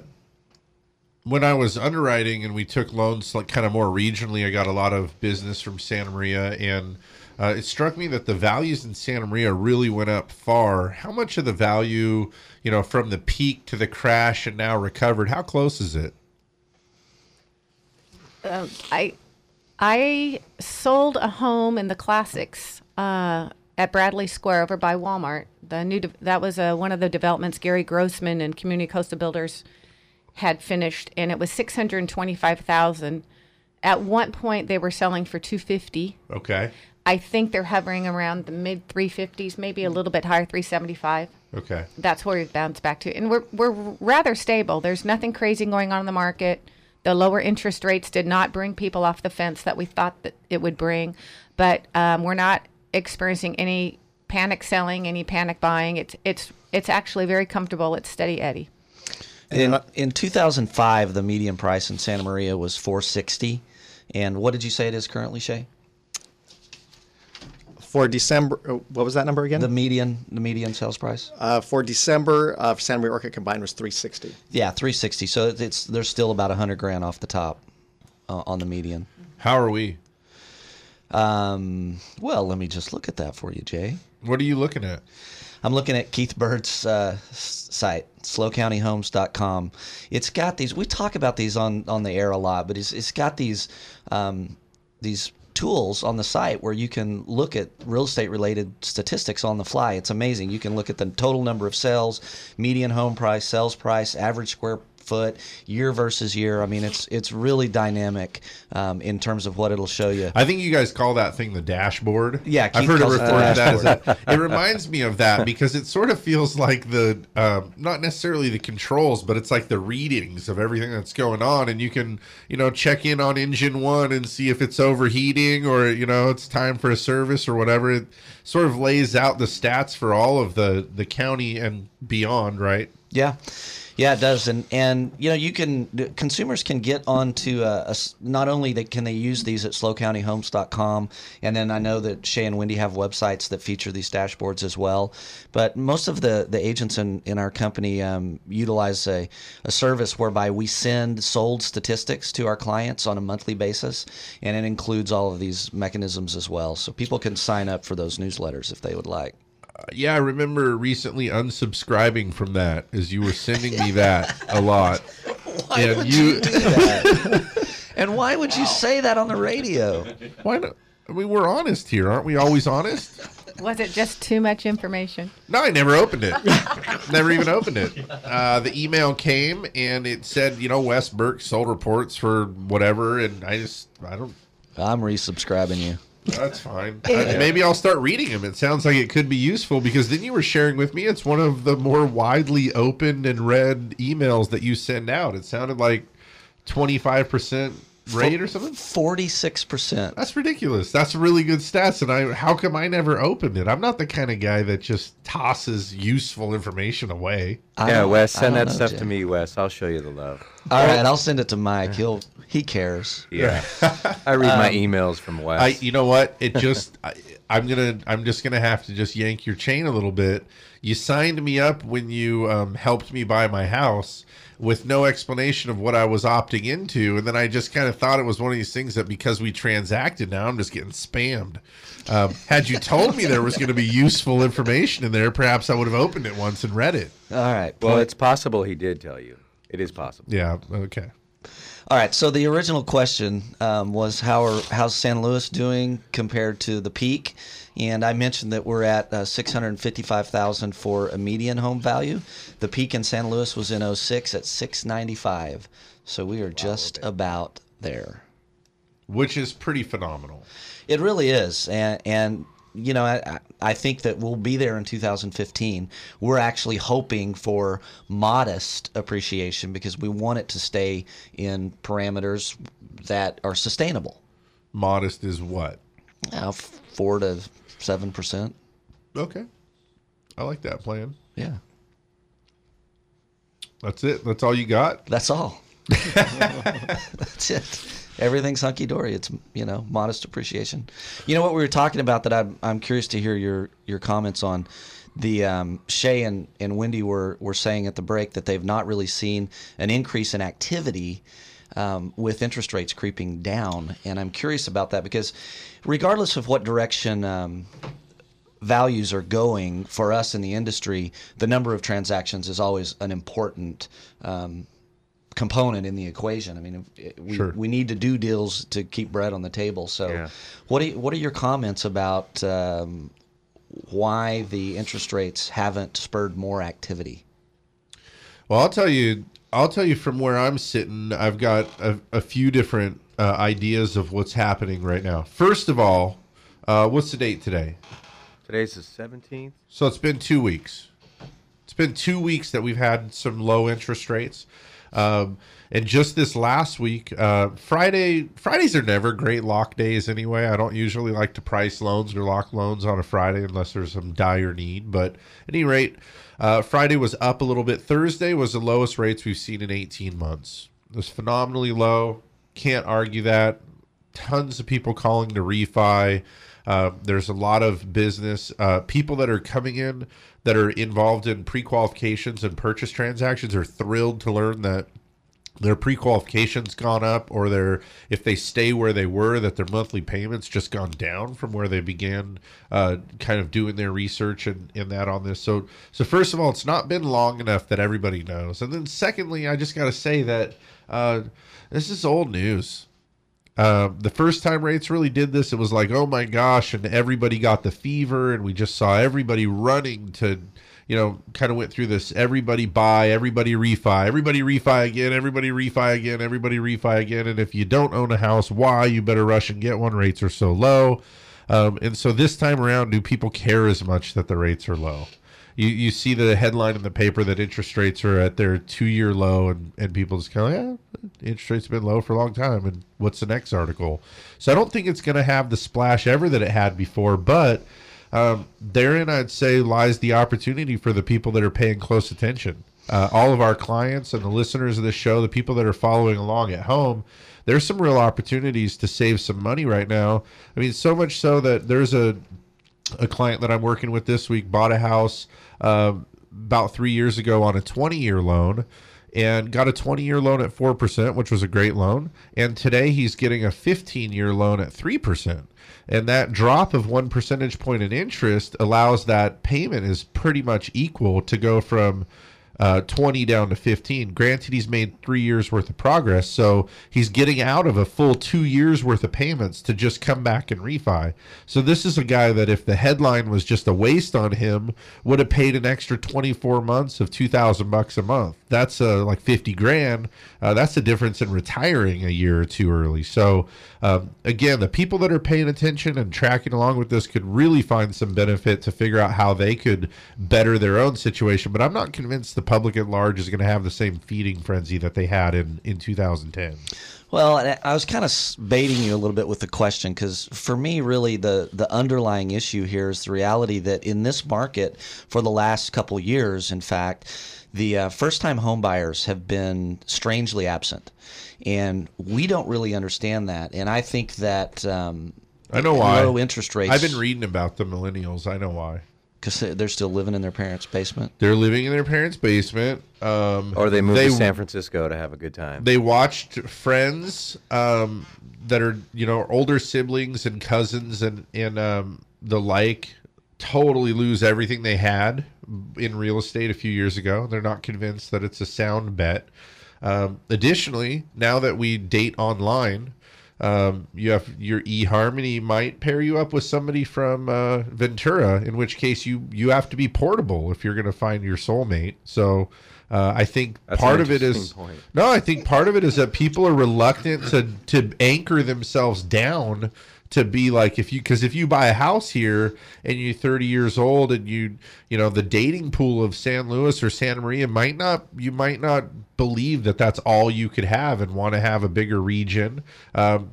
when I was underwriting and we took loans like kind of more regionally, I got a lot of business from Santa Maria, and Uh, it struck me that the values in Santa Maria really went up far. How much of the value, you know, from the peak to the crash and now recovered, how close is it? Uh, I I sold a home in the classics uh, at Bradley Square over by Walmart. The new de- That was uh, one of the developments Gary Grossman and Community Coastal Builders had finished, and it was six hundred twenty-five thousand dollars. At one point, they were selling for two hundred fifty thousand dollars. Okay. I think they're hovering around the mid three fifties, maybe a little bit higher, three seventy-five. Okay. That's where we've bounced back to. And we're we're rather stable. There's nothing crazy going on in the market. The lower interest rates did not bring people off the fence that we thought that it would bring. But um, we're not experiencing any panic selling, any panic buying. It's it's it's actually very comfortable. It's steady Eddie. In in two thousand five, the median price in Santa Maria was four sixty. And what did you say it is currently, Shay? For December, what was that number again? The median, the median sales price. Uh, for December, uh, Santa Maria Orcutt combined was three sixty. Yeah, three sixty. So it's there's still about a hundred grand off the top uh, on the median. How are we? Um, well, let me just look at that for you, Jay. What are you looking at? I'm looking at Keith Bird's uh, site, Slow County Homes dot com. It's got these. We talk about these on on the air a lot, but it's it's got these um, these. tools on the site where you can look at real estate related statistics on the fly. It's amazing. You can look at the total number of sales, median home price, sales price, average square foot, year versus year. I mean, it's it's really dynamic um, in terms of what it'll show you. I think you guys call that thing the dashboard. Yeah, Keith I've heard it referred to that as that. It reminds me of that because it sort of feels like the um, not necessarily the controls, but it's like the readings of everything that's going on, and you can you know check in on engine one and see if it's overheating or you know it's time for a service or whatever. It sort of lays out the stats for all of the the county and beyond, right? Yeah. Yeah, it does, and and you know you can consumers can get onto a, a, not only they can they use these at Slow County Homes dot com, and then I know that Shay and Wendy have websites that feature these dashboards as well. But most of the, the agents in, in our company um, utilize a, a service whereby we send sold statistics to our clients on a monthly basis, and it includes all of these mechanisms as well. So people can sign up for those newsletters if they would like. Uh, yeah, I remember recently unsubscribing from that as you were sending me that a lot. Why and would you, you do that? And why would wow. you say that on the radio? Why not? I mean, we're honest here. Aren't we always honest? Was it just too much information? No, I never opened it. Never even opened it. Uh, the email came and it said, you know, Wes Burke sold reports for whatever. And I just, I don't. I'm resubscribing you. That's fine. Yeah. Maybe I'll start reading them. It sounds like it could be useful because then you were sharing with me it's one of the more widely opened and read emails that you send out. It sounded like twenty-five percent rate or something? forty-six percent. That's ridiculous. That's really good stats. And I, how come I never opened it? I'm not the kind of guy that just tosses useful information away. I yeah, Wes, send that know, stuff Jim. to me, Wes. I'll show you the love. All right, I'll send it to Mike. He'll he cares. Yeah, I read um, my emails from Wes. I, you know what? It just I, I'm gonna I'm just gonna have to just yank your chain a little bit. You signed me up when you um, helped me buy my house, with no explanation of what I was opting into. And then I just kind of thought it was one of these things that because we transacted, now I'm just getting spammed. Um, had you told me there was going to be useful information in there, perhaps I would have opened it once and read it. All right. Well, it's possible he did tell you. It is possible. Yeah. Okay. All right. So the original question um, was how are, how's San Luis doing compared to the peak? And I mentioned that we're at uh, six hundred fifty-five thousand dollars for a median home value. The peak in San Luis was in oh six at six ninety-five. So we are wow, just okay. about there. Which is pretty phenomenal. It really is. And, and you know, I, I think that we'll be there in two thousand fifteen. We're actually hoping for modest appreciation because we want it to stay in parameters that are sustainable. Modest is what? Uh, four to seven percent. Okay. I like that plan. Yeah. That's it. That's all you got? That's all. That's it. Everything's hunky-dory. It's, you know, modest appreciation. You know what we were talking about that I'm, I'm curious to hear your, your comments on? The um, Shay and, and Wendy were, were saying at the break that they've not really seen an increase in activity um, with interest rates creeping down. And I'm curious about that because regardless of what direction um, values are going for us in the industry, the number of transactions is always an important um component in the equation. I mean, we, sure. we need to do deals to keep bread on the table. So yeah. what do you, what are your comments about um, why the interest rates haven't spurred more activity? Well, I'll tell you, I'll tell you from where I'm sitting, I've got a, a few different uh, ideas of what's happening right now. First of all, uh, what's the date today? Today's the seventeenth. So it's been two weeks. It's been two weeks that we've had some low interest rates. Um, and just this last week, uh, Friday, Fridays are never great lock days anyway. I don't usually like to price loans or lock loans on a Friday unless there's some dire need. But at any rate, uh, Friday was up a little bit. Thursday was the lowest rates we've seen in eighteen months. It was phenomenally low. Can't argue that. Tons of people calling to refi. Uh, there's a lot of business, uh, people that are coming in that are involved in pre-qualifications and purchase transactions are thrilled to learn that their pre-qualification's gone up, or their, if they stay where they were, that their monthly payment's just gone down from where they began uh, kind of doing their research and, and that on this. So, so first of all, it's not been long enough that everybody knows. And then secondly, I just got to say that uh, this is old news. Uh, the first time rates really did this, it was like, oh my gosh, and everybody got the fever, and we just saw everybody running to, you know, kind of went through this, everybody buy, everybody refi, everybody refi again, everybody refi again, everybody refi again, and if you don't own a house, why, you better rush and get one, rates are so low. Um, and so this time around, do people care as much that the rates are low? You you see the headline in the paper that interest rates are at their two-year low, and, and people just kind of, yeah, interest rates have been low for a long time, and what's the next article? So I don't think it's going to have the splash ever that it had before, but um, therein I'd say lies the opportunity for the people that are paying close attention. Uh, all of our clients and the listeners of this show, the people that are following along at home, there's some real opportunities to save some money right now. I mean, so much so that there's a... a client that I'm working with this week bought a house uh, about three years ago on a twenty-year loan and got a twenty-year loan at four percent, which was a great loan. And today he's getting a fifteen-year loan at three percent. And that drop of one percentage point in interest allows that payment is pretty much equal to go from uh, twenty down to fifteen. Granted, he's made three years worth of progress, so he's getting out of a full two years worth of payments to just come back and refi. So this is a guy that if the headline was just a waste on him, would have paid an extra twenty-four months of two thousand bucks a month. That's uh, like fifty grand. Uh, that's the difference in retiring a year or two early. So um, again, the people that are paying attention and tracking along with this could really find some benefit to figure out how they could better their own situation. But I'm not convinced the public at large is going to have the same feeding frenzy that they had in, in two thousand ten. Well, I was kind of baiting you a little bit with the question, because for me, really, the, the underlying issue here is the reality that in this market for the last couple years, in fact, the uh, first-time home buyers have been strangely absent, and we don't really understand that. And I think that um, I know why. Low interest rates. I've been reading about the millennials. I know why. Because they're still living in their parents' basement. They're living in their parents' basement. Um, or they moved they, to San Francisco to have a good time. They watched friends um, that are, you know, older siblings and cousins and, and um, the like totally lose everything they had in real estate a few years ago. They're not convinced that it's a sound bet. Um, additionally, now that we date online, Um, you have your eHarmony might pair you up with somebody from uh, Ventura, in which case you you have to be portable if you're going to find your soulmate. So uh, I think That's part of it is point. no, I think part of it is that people are reluctant to to anchor themselves down to be like, if you, because if you buy a house here and you're thirty years old and you you know the dating pool of San Luis or Santa Maria might not you might not believe that that's all you could have and want to have a bigger region. Um,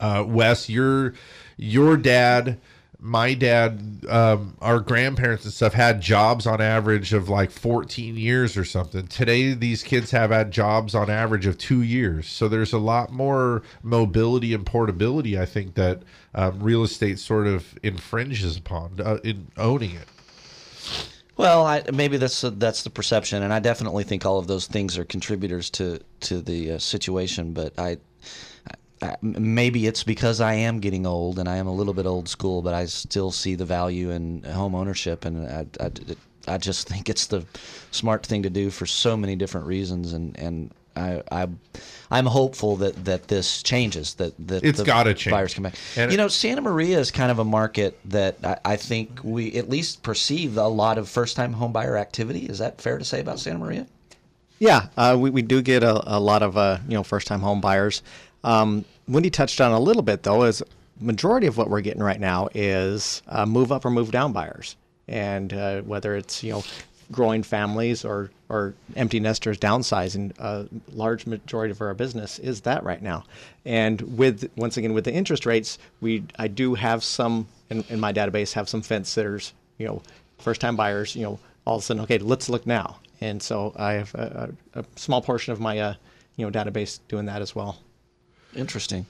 uh, Wes, your your dad, my dad, um, our grandparents and stuff had jobs on average of like fourteen years or something. Today, these kids have had jobs on average of two years. So there's a lot more mobility and portability, I think, that um, real estate sort of infringes upon uh, in owning it. Well, I, maybe that's a, that's the perception, and I definitely think all of those things are contributors to to the uh, situation. But I, I, maybe it's because I am getting old, and I am a little bit old school, but I still see the value in home ownership, and I, I, I just think it's the smart thing to do for so many different reasons, and and. I, I, I'm hopeful that, that this changes, that, that it's the gotta change. Buyers come back. And you know, Santa Maria is kind of a market that I, I think we at least perceive a lot of first-time homebuyer activity. Is that fair to say about Santa Maria? Yeah, uh, we, we do get a, a lot of uh, you know first-time homebuyers. Um, Wendy touched on a little bit, though, is majority of what we're getting right now is uh, move-up or move-down buyers. And uh, whether it's, you know, growing families or, or empty nesters downsizing, a large majority of our business is that right now. And with, once again, with the interest rates, we I do have some, in, in my database, have some fence sitters, you know, first-time buyers, you know, all of a sudden, okay, let's look now. And so I have a, a, a small portion of my, uh, you know, database doing that as well. Interesting.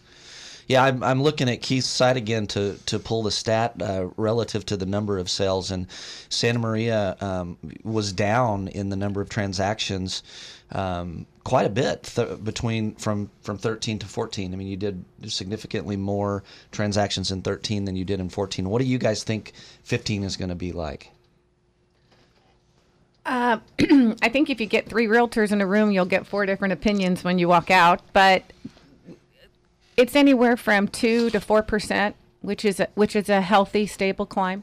Yeah, I'm, I'm looking at Keith's site again to, to pull the stat uh, relative to the number of sales, and Santa Maria um, was down in the number of transactions um, quite a bit th- between from, from thirteen to fourteen. I mean, you did significantly more transactions in thirteen than you did in fourteen. What do you guys think fifteen is going to be like? Uh, I think if you get three realtors in a room, you'll get four different opinions when you walk out, but it's anywhere from two to four percent, which is a, which is a healthy, stable climb.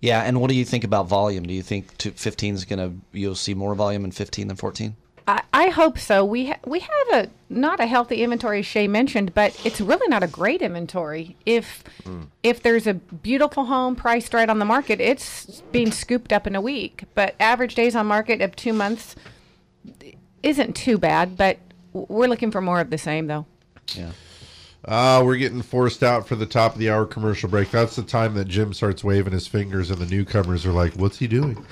Yeah, and what do you think about volume? Do you think fifteen is going to you'll see more volume in fifteen than fourteen? I, I hope so. We ha- we have a not a healthy inventory, as Shay mentioned, but it's really not a great inventory. If mm. if there's a beautiful home priced right on the market, it's being scooped up in a week. But average days on market of two months isn't too bad. But we're looking for more of the same, though. Yeah, uh, we're getting forced out for the top of the hour commercial break. That's the time that Jim starts waving his fingers, and the newcomers are like, "What's he doing?"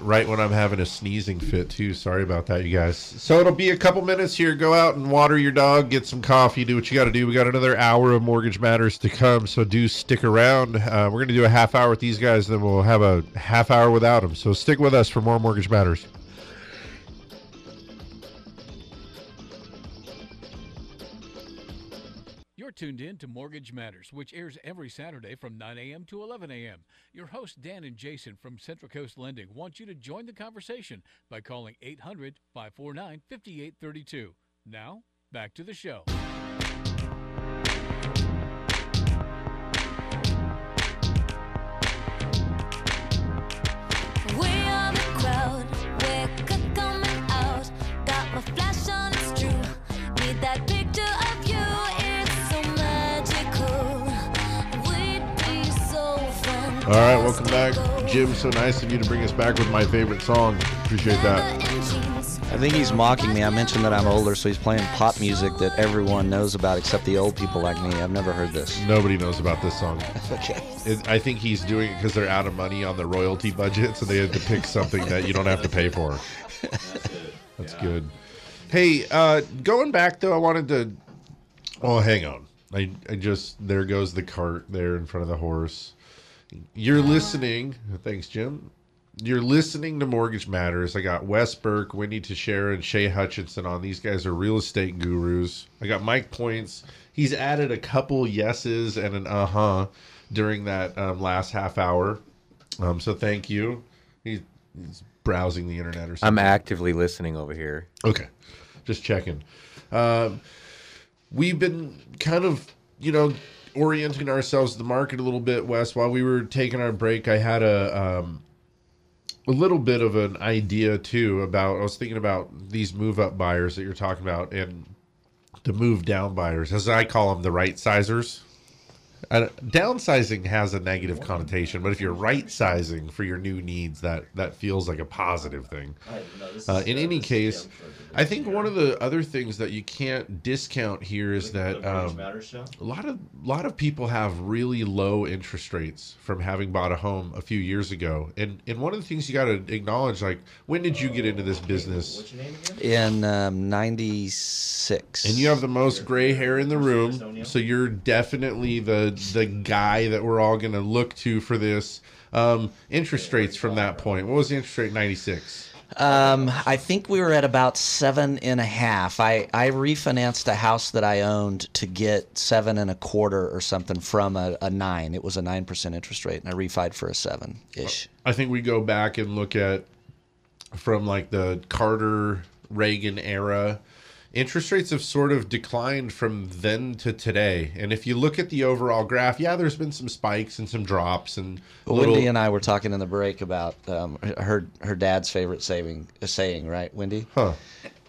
Right when I'm having a sneezing fit too. Sorry about that, you guys. So it'll be a couple minutes here. Go out and water your dog, get some coffee, do what you got to do. We got another hour of Mortgage Matters to come, so do stick around. Uh, we're going to do a half hour with these guys, then we'll have a half hour without them. So stick with us for more Mortgage Matters. Tuned in to Mortgage Matters, which airs every Saturday from nine a.m. to eleven a.m. Your hosts Dan and Jason from Central Coast Lending want you to join the conversation by calling eight hundred, five four nine, five eight three two. Now, back to the show. We are the crowd, we're good coming out, got my flash on, it's true, need that picture of you. All right, welcome back. Jim, so nice of you to bring us back with my favorite song. Appreciate that. I think he's mocking me. I mentioned that I'm older, so he's playing pop music that everyone knows about except the old people like me. I've never heard this. Nobody knows about this song. Okay. It, I think he's doing it because they're out of money on the royalty budget, so they had to pick something that you don't have to pay for. That's yeah. good. Hey, uh, going back, though, I wanted to... Oh, hang on. I, I just... There goes the cart there in front of the horse. You're listening. Thanks, Jim. You're listening to Mortgage Matters. I got Wes Burke, Wendy Teixeira, and Shay Hutchinson on. These guys are real estate gurus. I got Mike Points. He's added a couple yeses and an uh-huh during that um, last half hour. Um, so thank you. He's, he's browsing the internet or something. I'm actively listening over here. Okay. Just checking. Um, we've been kind of, you know... orienting ourselves to the market a little bit, Wes. While we were taking our break, I had a um, a little bit of an idea too about, I was thinking about these move-up buyers that you're talking about and the move-down buyers, as I call them, the right-sizers. Uh, downsizing has a negative connotation, but if you're right-sizing for your new needs, that, that feels like a positive thing. Uh, in any case, I think one of the other things that you can't discount here is that um, a lot of lot of people have really low interest rates from having bought a home a few years ago. And and one of the things you got to acknowledge, like, when did you get into this business? What's your name again? In um, ninety-six. And you have the most gray hair in the room, so you're definitely the the guy that we're all going to look to for this. Um, interest rates from that point. What was the interest rate in ninety-six? Um, I think we were at about seven and a half. I, I refinanced a house that I owned to get seven and a quarter or something from a, a nine. It was a nine percent interest rate, and I refied for a seven ish. I think we go back and look at from like the Carter Reagan era. Interest rates have sort of declined from then to today. And if you look at the overall graph, yeah, there's been some spikes and some drops. And little... Wendy and I were talking in the break about um, her her dad's favorite saving, uh, saying, right, Wendy? Huh.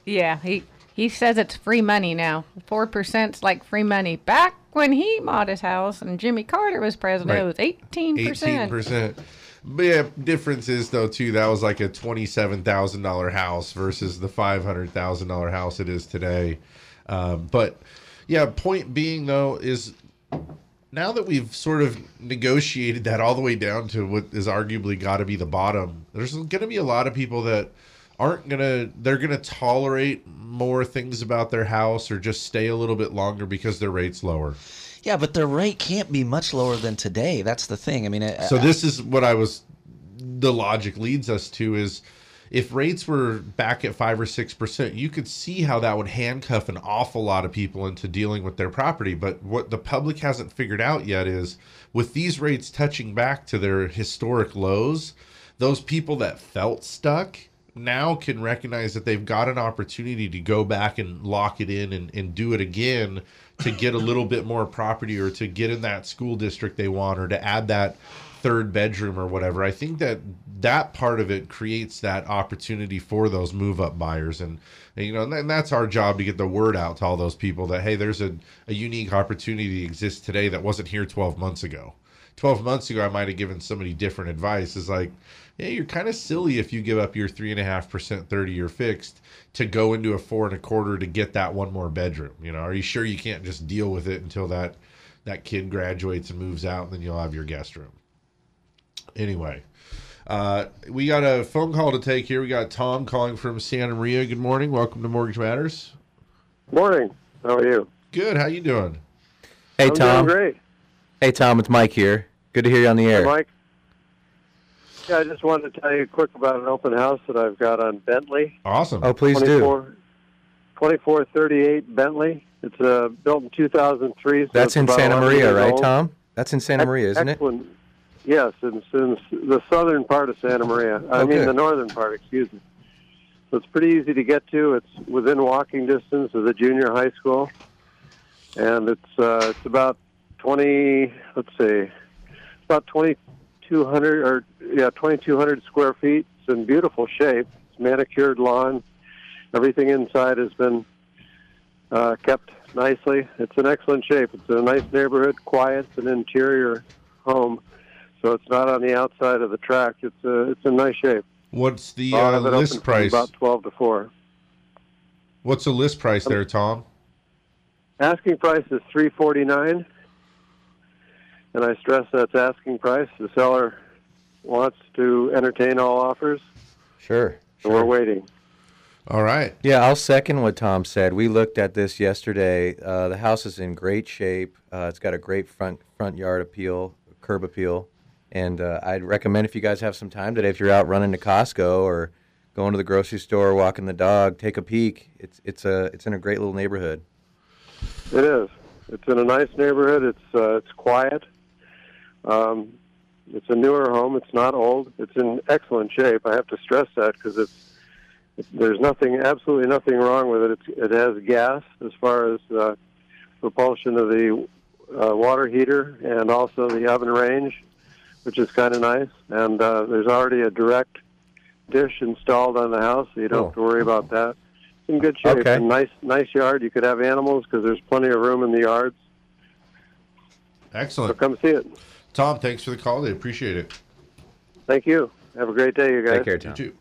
Yeah, he, he says it's free money now. four percent's like free money. Back when he bought his house and Jimmy Carter was president, right. It was eighteen percent. eighteen percent. But yeah, difference is, though, too, that was like a twenty-seven thousand dollar house versus the five hundred thousand dollar house it is today. Um, but, yeah, point being, though, is now that we've sort of negotiated that all the way down to what is arguably got to be the bottom, there's going to be a lot of people that aren't going to – they're going to tolerate more things about their house or just stay a little bit longer because their rate's lower. Yeah, but their rate can't be much lower than today. That's the thing. I mean, I, so this is what I was. The logic leads us to is, if rates were back at five or six percent, you could see how that would handcuff an awful lot of people into dealing with their property. But what the public hasn't figured out yet is, with these rates touching back to their historic lows, those people that felt stuck now can recognize that they've got an opportunity to go back and lock it in and, and do it again to get a little bit more property or to get in that school district they want or to add that third bedroom or whatever. I think that that part of it creates that opportunity for those move-up buyers. And, and you know, and, and that's our job to get the word out to all those people that, hey, there's a, a unique opportunity that exists today that wasn't here twelve months ago. twelve months ago, I might have given somebody different advice. It's like, yeah, you're kind of silly if you give up your three and a half percent thirty-year fixed to go into a four and a quarter to get that one more bedroom. You know, are you sure you can't just deal with it until that that kid graduates and moves out, and then you'll have your guest room? Anyway, uh, we got a phone call to take here. We got Tom calling from Santa Maria. Good morning. Welcome to Mortgage Matters. Morning. How are you? Good. How you doing? Hey, I'm Tom. Doing great. Hey, Tom. It's Mike here. Good to hear you on the air. Hey, Mike. Yeah, I just wanted to tell you quick about an open house that I've got on Bentley. Awesome. Oh, please do. twenty-four thirty-eight Bentley. It's uh, built in two thousand three. So that's in Santa Maria, right, old. Tom? That's in Santa Maria, isn't Excellent. It? Yes, it's in the southern part of Santa Maria. I okay. mean, the northern part, excuse me. So it's pretty easy to get to. It's within walking distance of the junior high school. And it's uh, it's about twenty, let's see, about twenty. Two hundred or yeah, twenty-two hundred square feet. It's in beautiful shape. It's manicured lawn. Everything inside has been uh, kept nicely. It's in excellent shape. It's in a nice neighborhood, quiet. It's an interior home, so it's not on the outside of the track. It's a, it's in nice shape. What's the uh, list price? About twelve to four. What's the list price there, Tom? Asking price is three forty nine, and I stress that's asking price. The seller wants to entertain all offers. Sure, so sure. We're waiting. All right. Yeah, I'll second what Tom said. We looked at this yesterday. Uh, the house is in great shape. Uh, it's got a great front front yard appeal, curb appeal, and uh, I'd recommend if you guys have some time today, if you're out running to Costco or going to the grocery store, walking the dog, take a peek. It's it's a it's in a great little neighborhood. It is. It's in a nice neighborhood. It's uh, it's quiet. Um, it's a newer home. It's not old. It's in excellent shape. I have to stress that because it's. There's nothing, absolutely nothing wrong with it. It's, it has gas as far as uh, propulsion of the uh, water heater and also the oven range, which is kind of nice. And uh, there's already a direct dish installed on the house, so you don't oh. have to worry about that. It's in good shape. Okay. Nice, nice yard. You could have animals because there's plenty of room in the yards. Excellent. So come see it. Tom, thanks for the call. They appreciate it. Thank you. Have a great day, you guys. Take care, Tom. You too.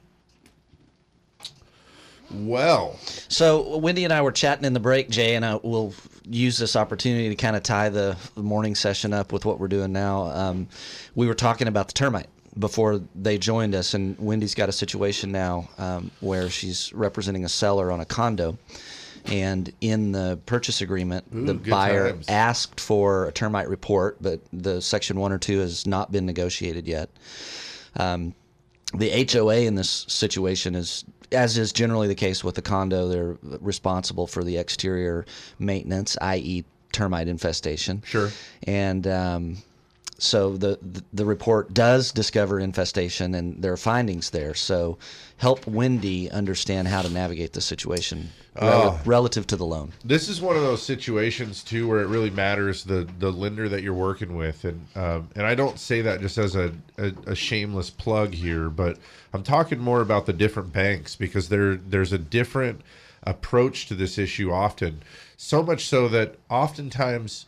Well, so Wendy and I were chatting in the break, Jay, and I will use this opportunity to kind of tie the morning session up with what we're doing now. Um, we were talking about the termite before they joined us, and Wendy's got a situation now um, where she's representing a seller on a condo, and in the purchase agreement, Ooh, the buyer times. asked for a termite report, but the section one or two has not been negotiated yet. Um, the H O A in this situation is, as is generally the case with the condo, they're responsible for the exterior maintenance, that is termite infestation. Sure. And um, so the, the the report does discover infestation and there are findings there. So help Wendy understand how to navigate the situation rel oh. relative to the loan. This is one of those situations, too, where it really matters the, the lender that you're working with. And um, and I don't say that just as a, a, a shameless plug here, but I'm talking more about the different banks because there there's a different approach to this issue often. So much so that oftentimes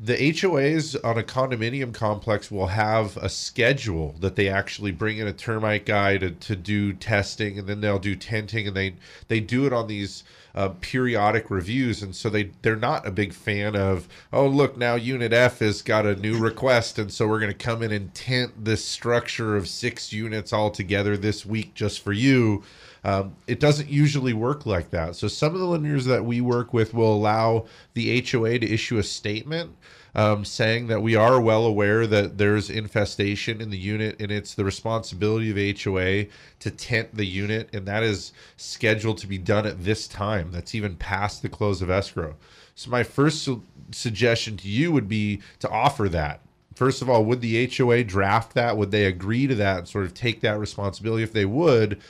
the H O As on a condominium complex will have a schedule that they actually bring in a termite guy to, to do testing, and then they'll do tenting, and they they do it on these uh, periodic reviews. And so they, they're not a big fan of, oh, look, now Unit F has got a new request, and so we're going to come in and tent this structure of six units all together this week just for you. Um, it doesn't usually work like that. So some of the lenders that we work with will allow the H O A to issue a statement um, saying that we are well aware that there's infestation in the unit and it's the responsibility of H O A to tent the unit, and that is scheduled to be done at this time. That's even past the close of escrow. So my first su- suggestion to you would be to offer that. First of all, would the H O A draft that? Would they agree to that and sort of take that responsibility? If they would,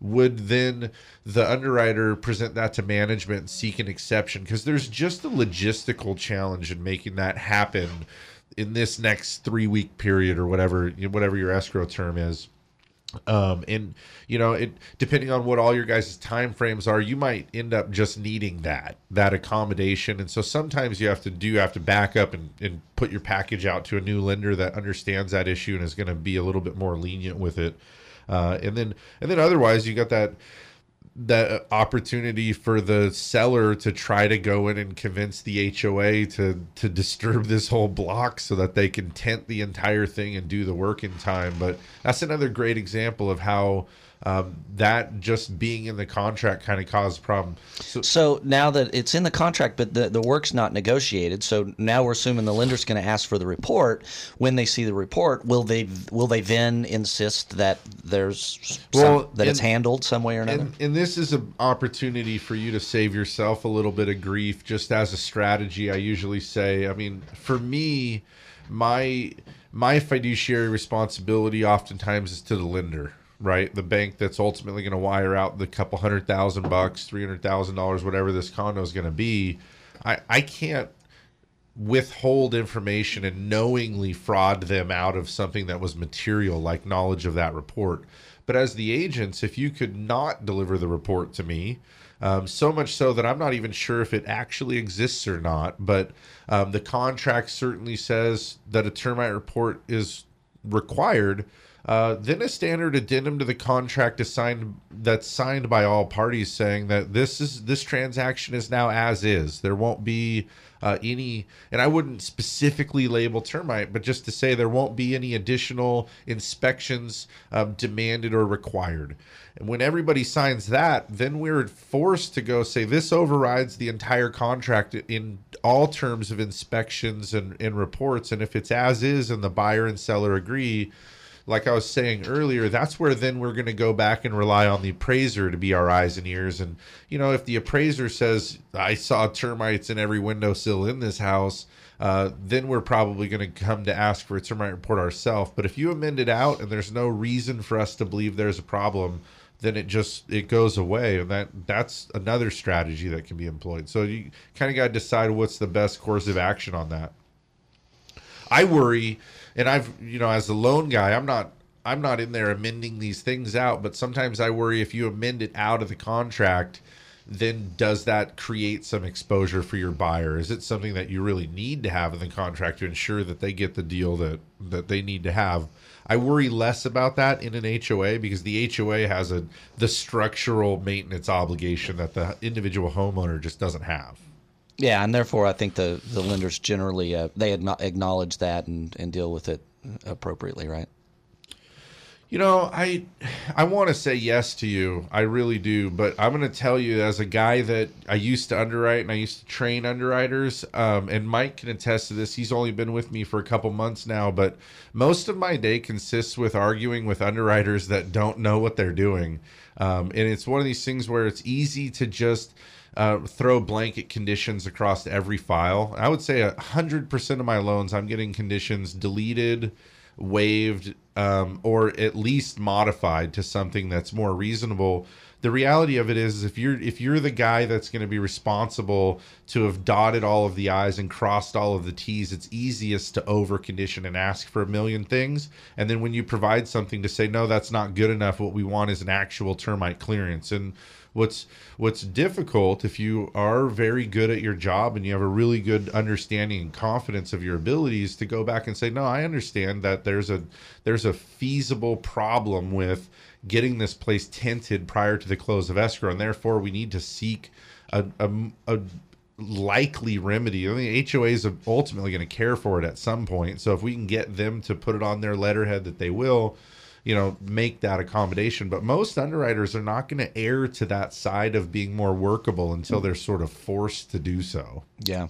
would then the underwriter present that to management and seek an exception? Because there's just a logistical challenge in making that happen in this next three week period or whatever, whatever your escrow term is. Um, and, you know, it depending on what all your guys' time frames are, you might end up just needing that, that accommodation. And so sometimes you have to do, you have to back up and, and put your package out to a new lender that understands that issue and is going to be a little bit more lenient with it. Uh, and then, and then otherwise, you got that that opportunity for the seller to try to go in and convince the H O A to to disturb this whole block so that they can tent the entire thing and do the work in time. But that's another great example of how um, that just being in the contract kind of caused a problem. So, so now that it's in the contract, but the, the work's not negotiated, so now we're assuming the lender's going to ask for the report. When they see the report, will they will they then insist that there's well, some, that and, it's handled some way or another? And, and this is an opportunity for you to save yourself a little bit of grief. Just as a strategy, I usually say, I mean, for me, my my fiduciary responsibility oftentimes is to the lender. Right, the bank that's ultimately going to wire out the couple hundred thousand bucks, three hundred thousand dollars, whatever this condo is going to be. I, I can't withhold information and knowingly fraud them out of something that was material, like knowledge of that report. But as the agents, if you could not deliver the report to me, um, so much so that I'm not even sure if it actually exists or not, but um, the contract certainly says that a termite report is required, uh, then a standard addendum to the contract is signed, that's signed by all parties, saying that this is this transaction is now as is. There won't be uh, any, and I wouldn't specifically label termite, but just to say there won't be any additional inspections um, demanded or required. And when everybody signs that, then we're forced to go say this overrides the entire contract in all terms of inspections and, and reports. And if it's as is and the buyer and seller agree, like I was saying earlier, that's where then we're going to go back and rely on the appraiser to be our eyes and ears. And, you know, if the appraiser says, I saw termites in every windowsill in this house, uh, then we're probably going to come to ask for a termite report ourselves. But if you amend it out and there's no reason for us to believe there's a problem, then it just, it goes away. And that that's another strategy that can be employed. So you kind of got to decide what's the best course of action on that. I worry, and I've, you know, as a loan guy, I'm not, I'm not in there amending these things out, but sometimes I worry if you amend it out of the contract, then does that create some exposure for your buyer? Is it something that you really need to have in the contract to ensure that they get the deal that, that they need to have? I worry less about that in an H O A because the H O A has a, the structural maintenance obligation that the individual homeowner just doesn't have. Yeah, and therefore I think the, the lenders generally, uh, they ad- acknowledge that and, and deal with it appropriately, right? You know, I I want to say yes to you. I really do. But I'm going to tell you as a guy that I used to underwrite and I used to train underwriters, um, and Mike can attest to this. He's only been with me for a couple months now. But most of my day consists with arguing with underwriters that don't know what they're doing. Um, and it's one of these things where it's easy to just Uh, throw blanket conditions across every file. I would say one hundred percent of my loans, I'm getting conditions deleted, waived, um, or at least modified to something that's more reasonable. The reality of it is, if you're if you're the guy that's going to be responsible to have dotted all of the I's and crossed all of the T's, it's easiest to over-condition and ask for a million things. And then when you provide something to say, no, that's not good enough, what we want is an actual termite clearance. And What's what's difficult, if you are very good at your job and you have a really good understanding and confidence of your abilities, to go back and say, no, I understand that there's a there's a feasible problem with getting this place tented prior to the close of escrow, and therefore we need to seek a a, a likely remedy. I mean, H O A is ultimately going to care for it at some point. So if we can get them to put it on their letterhead that they will, you know, make that accommodation. But most underwriters are not going to err to that side of being more workable until they're sort of forced to do so. Yeah.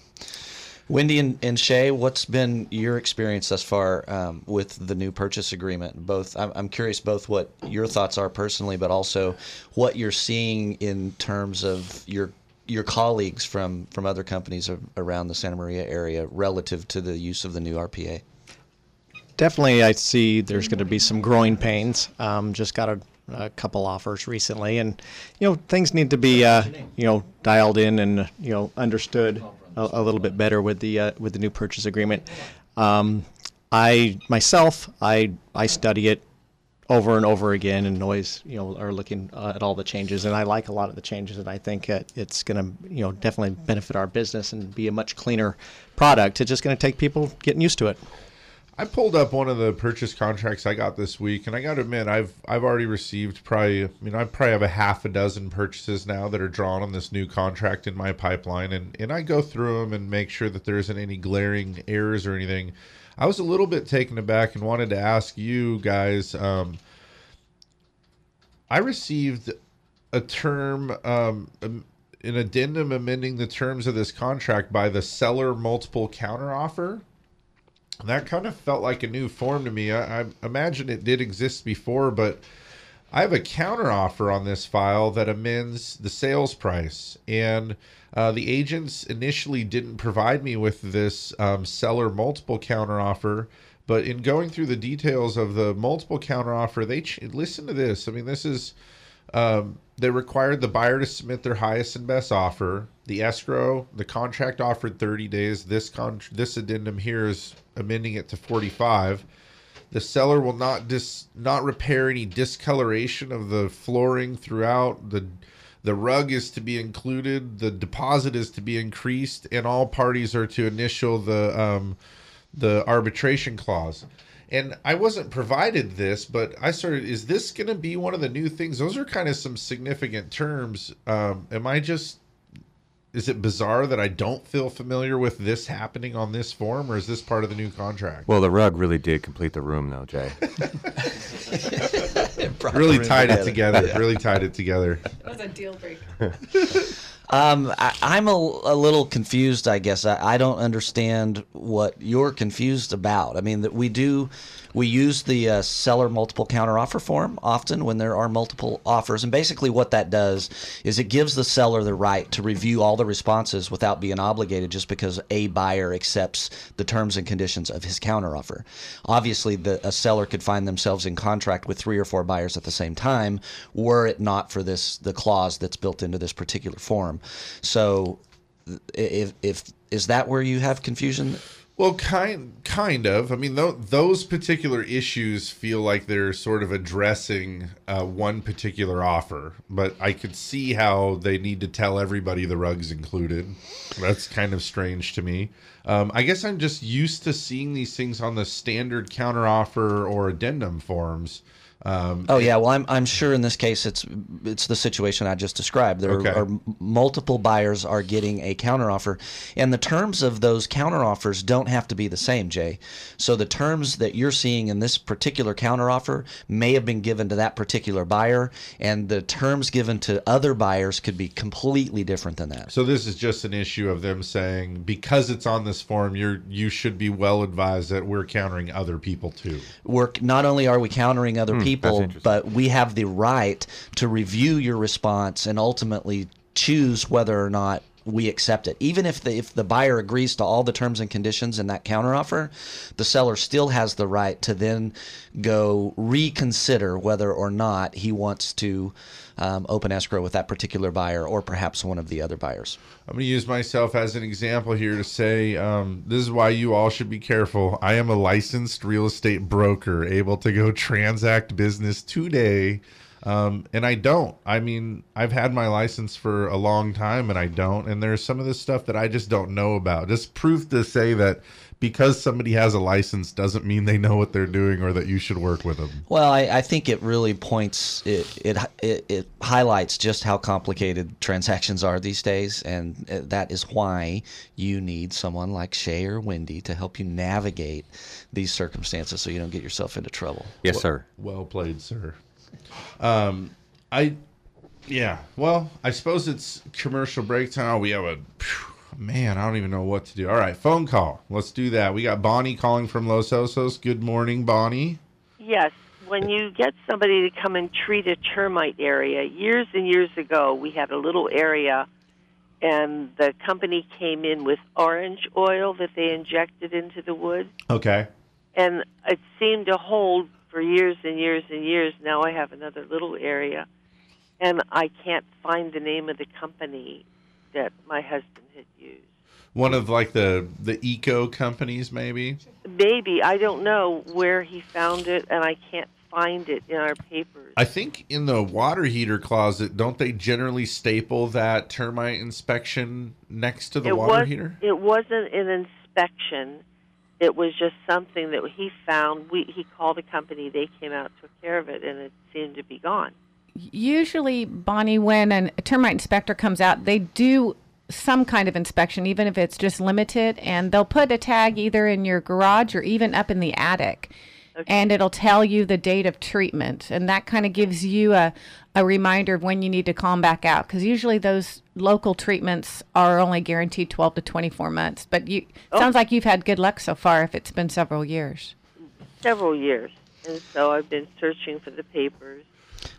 Wendy and, and Shay, what's been your experience thus far um, with the new purchase agreement? Both, I'm, I'm curious both what your thoughts are personally, but also what you're seeing in terms of your your colleagues from, from other companies around the Santa Maria area relative to the use of the new R P A. Definitely, I see there's going to be some growing pains. Um, just got a, a couple offers recently, and you know things need to be uh, you know dialed in and you know understood a, a little bit better with the uh, with the new purchase agreement. Um, I myself, I I study it over and over again, and always you know are looking uh, at all the changes, and I like a lot of the changes, and I think uh, it's going to you know definitely benefit our business and be a much cleaner product. It's just going to take people getting used to it. I pulled up one of the purchase contracts I got this week, and I got to admit, I've I've already received probably, I mean, I probably have a half a dozen purchases now that are drawn on this new contract in my pipeline, and, and I go through them and make sure that there isn't any glaring errors or anything. I was a little bit taken aback and wanted to ask you guys, um, I received a term, um, an addendum amending the terms of this contract by the seller multiple counteroffer. That kind of felt like a new form to me. I, I imagine it did exist before, but I have a counteroffer on this file that amends the sales price. And uh, the agents initially didn't provide me with this um, seller multiple counteroffer, but in going through the details of the multiple counteroffer, they ch- listen to this. I mean, this is um, they required the buyer to submit their highest and best offer. The escrow, the contract offered thirty days. This con- this addendum here is amending it to forty-five. The seller will not dis not repair any discoloration of the flooring throughout. The the rug is to be included. The deposit is to be increased, and all parties are to initial the um, the arbitration clause. And I wasn't provided this, but I started, is this going to be one of the new things? Those are kind of some significant terms. Um, am I just, is it bizarre that I don't feel familiar with this happening on this form, or is this part of the new contract? Well, the rug really did complete the room, though, Jay. it really tied it together. Yeah. Really tied it together. It was a deal breaker. Um, I, I'm a, a little confused, I guess. I, I don't understand what you're confused about. I mean, that we do, we use the uh, seller multiple counteroffer form often when there are multiple offers. And basically what that does is it gives the seller the right to review all the responses without being obligated just because a buyer accepts the terms and conditions of his counteroffer. Obviously, the, a seller could find themselves in contract with three or four buyers at the same time were it not for this, the clause that's built into this particular form. So if, if is that where you have confusion? Well, kind kind of. I mean, th those particular issues feel like they're sort of addressing uh, one particular offer, but I could see how they need to tell everybody the rug's included. That's kind of strange to me. Um, I guess I'm just used to seeing these things on the standard counteroffer or addendum forms. Um, oh yeah, well I'm I'm sure in this case it's it's the situation I just described. There okay. are, are multiple buyers are getting a counteroffer, and the terms of those counteroffers don't have to be the same, Jay. So the terms that you're seeing in this particular counteroffer may have been given to that particular buyer, and the terms given to other buyers could be completely different than that. So this is just an issue of them saying, because it's on this form, you're you should be well advised that we're countering other people too. We're not only are we countering other people. Hmm. people, but we have the right to review your response and ultimately choose whether or not we accept it. Even if the if the buyer agrees to all the terms and conditions in that counteroffer, the seller still has the right to then go reconsider whether or not he wants to um, open escrow with that particular buyer or perhaps one of the other buyers. I'm going to use myself as an example here to say um, this is why you all should be careful. I am a licensed real estate broker able to go transact business today. Um, and I don't, I mean, I've had my license for a long time and I don't, and there's some of this stuff that I just don't know about. Just proof to say that because somebody has a license doesn't mean they know what they're doing or that you should work with them. Well, I, I think it really points, it, it, it, it highlights just how complicated transactions are these days. And that is why you need someone like Shay or Wendy to help you navigate these circumstances so you don't get yourself into trouble. Yes, well, sir. Well played, sir. Um, I, yeah, well, I suppose it's commercial break time. We have a, man, I don't even know what to do. All right, phone call. Let's do that. We got Bonnie calling from Los Osos. Good morning, Bonnie. Yes, when you get somebody to come and treat a termite area, years and years ago, we had a little area, and the company came in with orange oil that they injected into the wood. Okay. And it seemed to hold for years and years and years. Now I have another little area, and I can't find the name of the company that my husband had used. One of like the, the eco companies maybe? Maybe. I don't know where he found it, and I can't find it in our papers. I think in the water heater closet, don't they generally staple that termite inspection next to the it water was, heater? It wasn't an inspection. It was just something that he found. We, he called a company. They came out, took care of it, and it seemed to be gone. Usually, Bonnie, when a termite inspector comes out, they do some kind of inspection, even if it's just limited, and they'll put a tag either in your garage or even up in the attic, okay. And it'll tell you the date of treatment, and that kind of gives you a, a reminder of when you need to call them back out, because usually those local treatments are only guaranteed twelve to twenty-four months. But you oh. sounds like you've had good luck so far if it's been several years. Several years. And so I've been searching for the papers.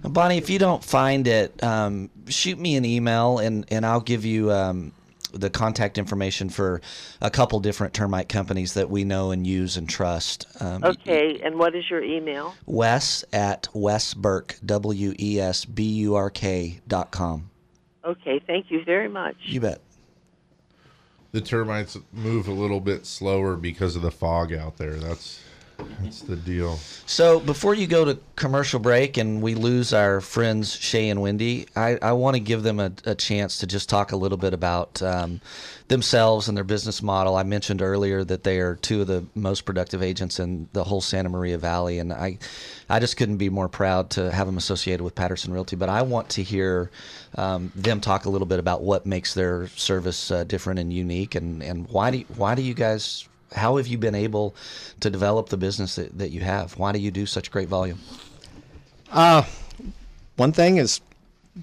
Bonnie, if you don't find it, um, shoot me an email, and, and I'll give you um, the contact information for a couple different termite companies that we know and use and trust. Um, okay, and what is your email? Wes at Wesburk, W E S B U R K dot com. Okay, thank you very much. You bet. The termites move a little bit slower because of the fog out there. That's That's the deal. So before you go to commercial break and we lose our friends Shay and Wendy, I, I want to give them a, a chance to just talk a little bit about um, themselves and their business model. I mentioned earlier that they are two of the most productive agents in the whole Santa Maria Valley, and I, I just couldn't be more proud to have them associated with Patterson Realty. But I want to hear um, them talk a little bit about what makes their service uh, different and unique, and, and why do you, why do you guys – how have you been able to develop the business that, that you have? Why do you do such great volume? Uh, one thing is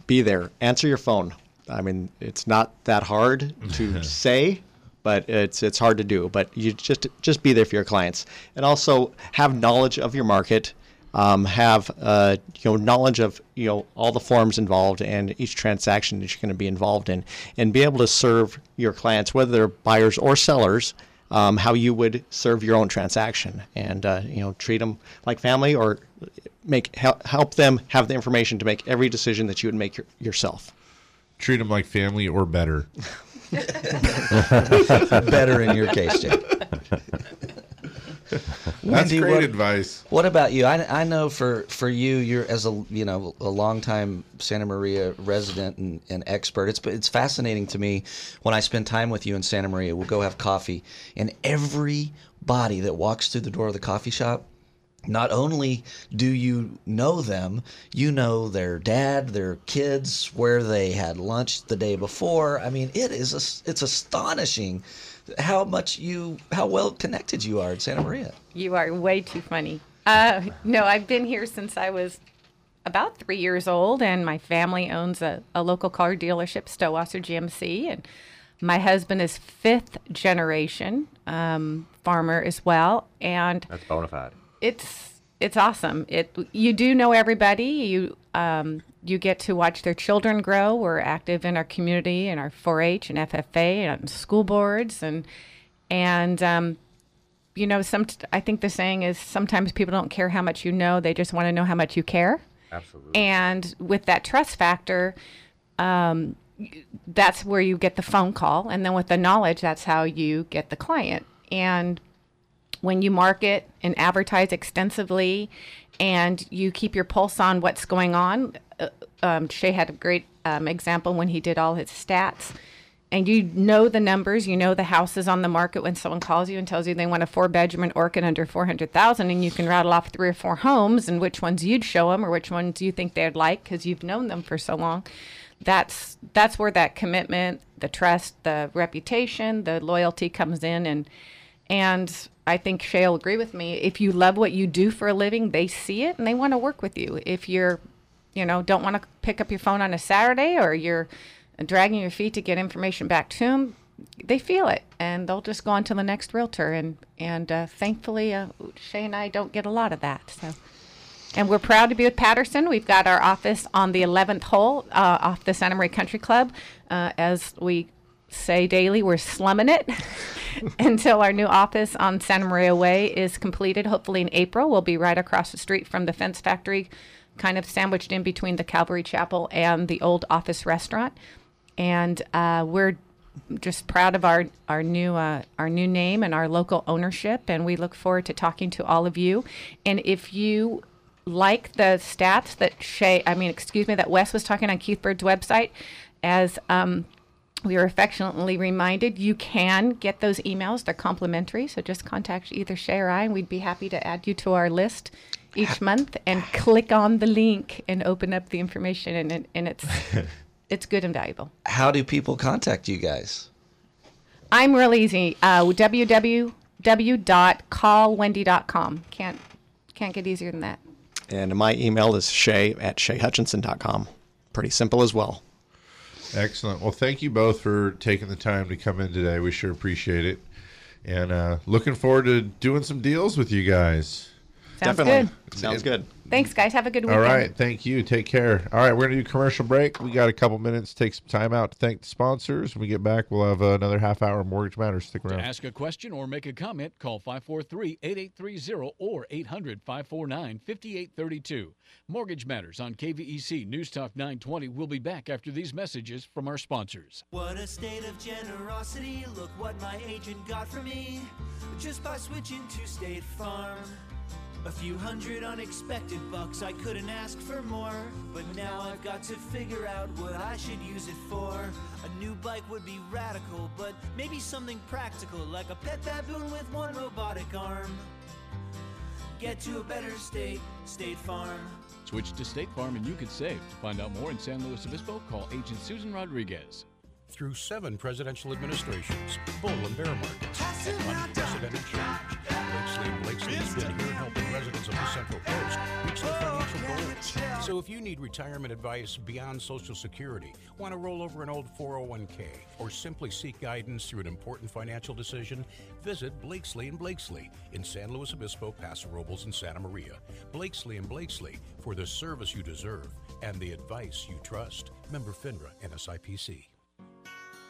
be there. Answer your phone. I mean, it's not that hard to say, but it's it's hard to do. But you just just be there for your clients. And also have knowledge of your market. Um, have uh, you know knowledge of you know all the forms involved and each transaction that you're going to be involved in. And be able to serve your clients, whether they're buyers or sellers, Um, how you would serve your own transaction, and uh, you know, treat them like family, or make help, help them have the information to make every decision that you would make your, yourself. Treat them like family or better. Better in your case, Jake. That's Wendy, great what, advice. What about you? I, I know for, for you, you're as a you know a longtime Santa Maria resident and, and expert. It's it's fascinating to me when I spend time with you in Santa Maria. We'll go have coffee, and everybody that walks through the door of the coffee shop, not only do you know them, you know their dad, their kids, where they had lunch the day before. I mean, it is a, it's astonishing how much you, how well connected you are in Santa Maria. You are way too funny. Uh, no, I've been here since I was about three years old, and my family owns a, a local car dealership, Stowasser G M C, and my husband is fifth generation um, farmer as well. And that's bona fide. It's it's awesome. It you do know everybody. You um, you get to watch their children grow. We're active in our community and our four H and F F A and school boards and and um, you know some. I think the saying is sometimes people don't care how much you know. They just want to know how much you care. Absolutely. And with that trust factor, um, that's where you get the phone call, and then with the knowledge, that's how you get the client. And when you market and advertise extensively and you keep your pulse on what's going on, uh, um, Shay had a great um, example when he did all his stats, and you know the numbers, you know the houses on the market when someone calls you and tells you they want a four-bedroom in Orcutt under four hundred thousand dollars, and you can rattle off three or four homes and which ones you'd show them or which ones you think they'd like because you've known them for so long. That's, that's where that commitment, the trust, the reputation, the loyalty comes in, and and I think Shay will agree with me. If you love what you do for a living, they see it and they want to work with you. If you're, you know, don't want to pick up your phone on a Saturday, or you're dragging your feet to get information back to them, they feel it and they'll just go on to the next realtor. And and uh, thankfully, uh, Shay and I don't get a lot of that. So, and we're proud to be with Patterson. We've got our office on the eleventh hole uh, off the Santa Maria Country Club. Uh, as we say daily, we're slumming it until our new office on Santa Maria Way is completed. Hopefully in April, we'll be right across the street from the Fence Factory, kind of sandwiched in between the Calvary Chapel and the old office restaurant. And uh, we're just proud of our our new uh, our new name and our local ownership. And we look forward to talking to all of you. And if you like the stats that Shay, I mean, excuse me, that Wes was talking on Keith Bird's website, as um. we are affectionately reminded you can get those emails. They're complimentary, so just contact either Shay or I, and we'd be happy to add you to our list each month. And click on the link and open up the information, and, and, and it's it's good and valuable. How do people contact you guys? I'm real easy. Uh, w w w dot call wendy dot com. Can't can't get easier than that. And my email is shay at shay hutchinson dot com. Pretty simple as well. Excellent. Well, thank you both for taking the time to come in today. We sure appreciate it. And uh, looking forward to doing some deals with you guys. Sounds Definitely. Good. Sounds good. Thanks, guys. Have a good weekend. All right. Thank you. Take care. All right. We're going to do a commercial break. We got a couple minutes. Take some time out to thank the sponsors. When we get back, we'll have another half hour of Mortgage Matters. Stick around. To ask a question or make a comment, call five four three, eight eight three zero or eight hundred, five four nine, five eight three two. Mortgage Matters on K V E C News Talk nine twenty. We'll be back after these messages from our sponsors. What a state of generosity. Look what my agent got for me just by switching to State Farm. A few hundred unexpected bucks, I couldn't ask for more. But now I've got to figure out what I should use it for. A new bike would be radical, but maybe something practical, like a pet baboon with one robotic arm. Get to a better state, State Farm. Switch to State Farm and you could save. To find out more in San Luis Obispo, call agent Susan Rodriguez. Through seven presidential administrations, bull and bear markets, and unprecedented change, Blakesley and Blakesley has been here helping residents of the Central Coast reach their financial goals. So if you need retirement advice beyond Social Security, want to roll over an old four oh one K, or simply seek guidance through an important financial decision, visit Blakesley and Blakesley in San Luis Obispo, Paso Robles, and Santa Maria. Blakesley and Blakesley, for the service you deserve and the advice you trust. Member FINRA, N S I P C.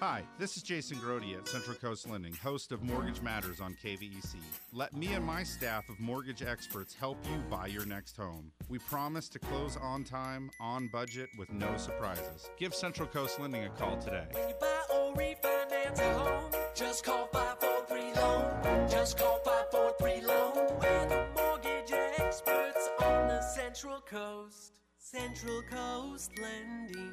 Hi, this is Jason Grody at Central Coast Lending, host of Mortgage Matters on K V E C. Let me and my staff of mortgage experts help you buy your next home. We promise to close on time, on budget, with no surprises. Give Central Coast Lending a call today. When you buy or refinance a home, just call five four three loan. Just call five four three loan. We're the mortgage experts on the Central Coast. Central Coast Lending.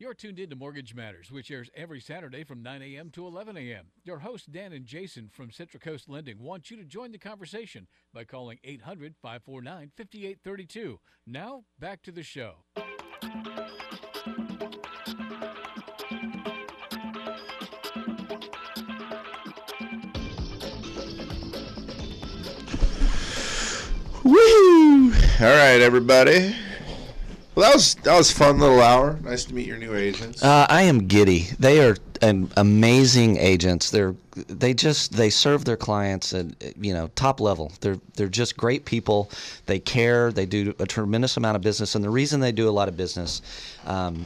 You're tuned in to Mortgage Matters, which airs every Saturday from nine a m to eleven a m Your hosts, Dan and Jason from Central Coast Lending, want you to join the conversation by calling eight hundred, five four nine, five eight three two. Now, back to the show. Woo! All right, everybody. Well, that was that was a fun little hour. Nice to meet your new agents. Uh, I am giddy. They are an amazing agents. They're they just they serve their clients at, you know, top level. They're they're just great people. They care. They do a tremendous amount of business, and the reason they do a lot of business um,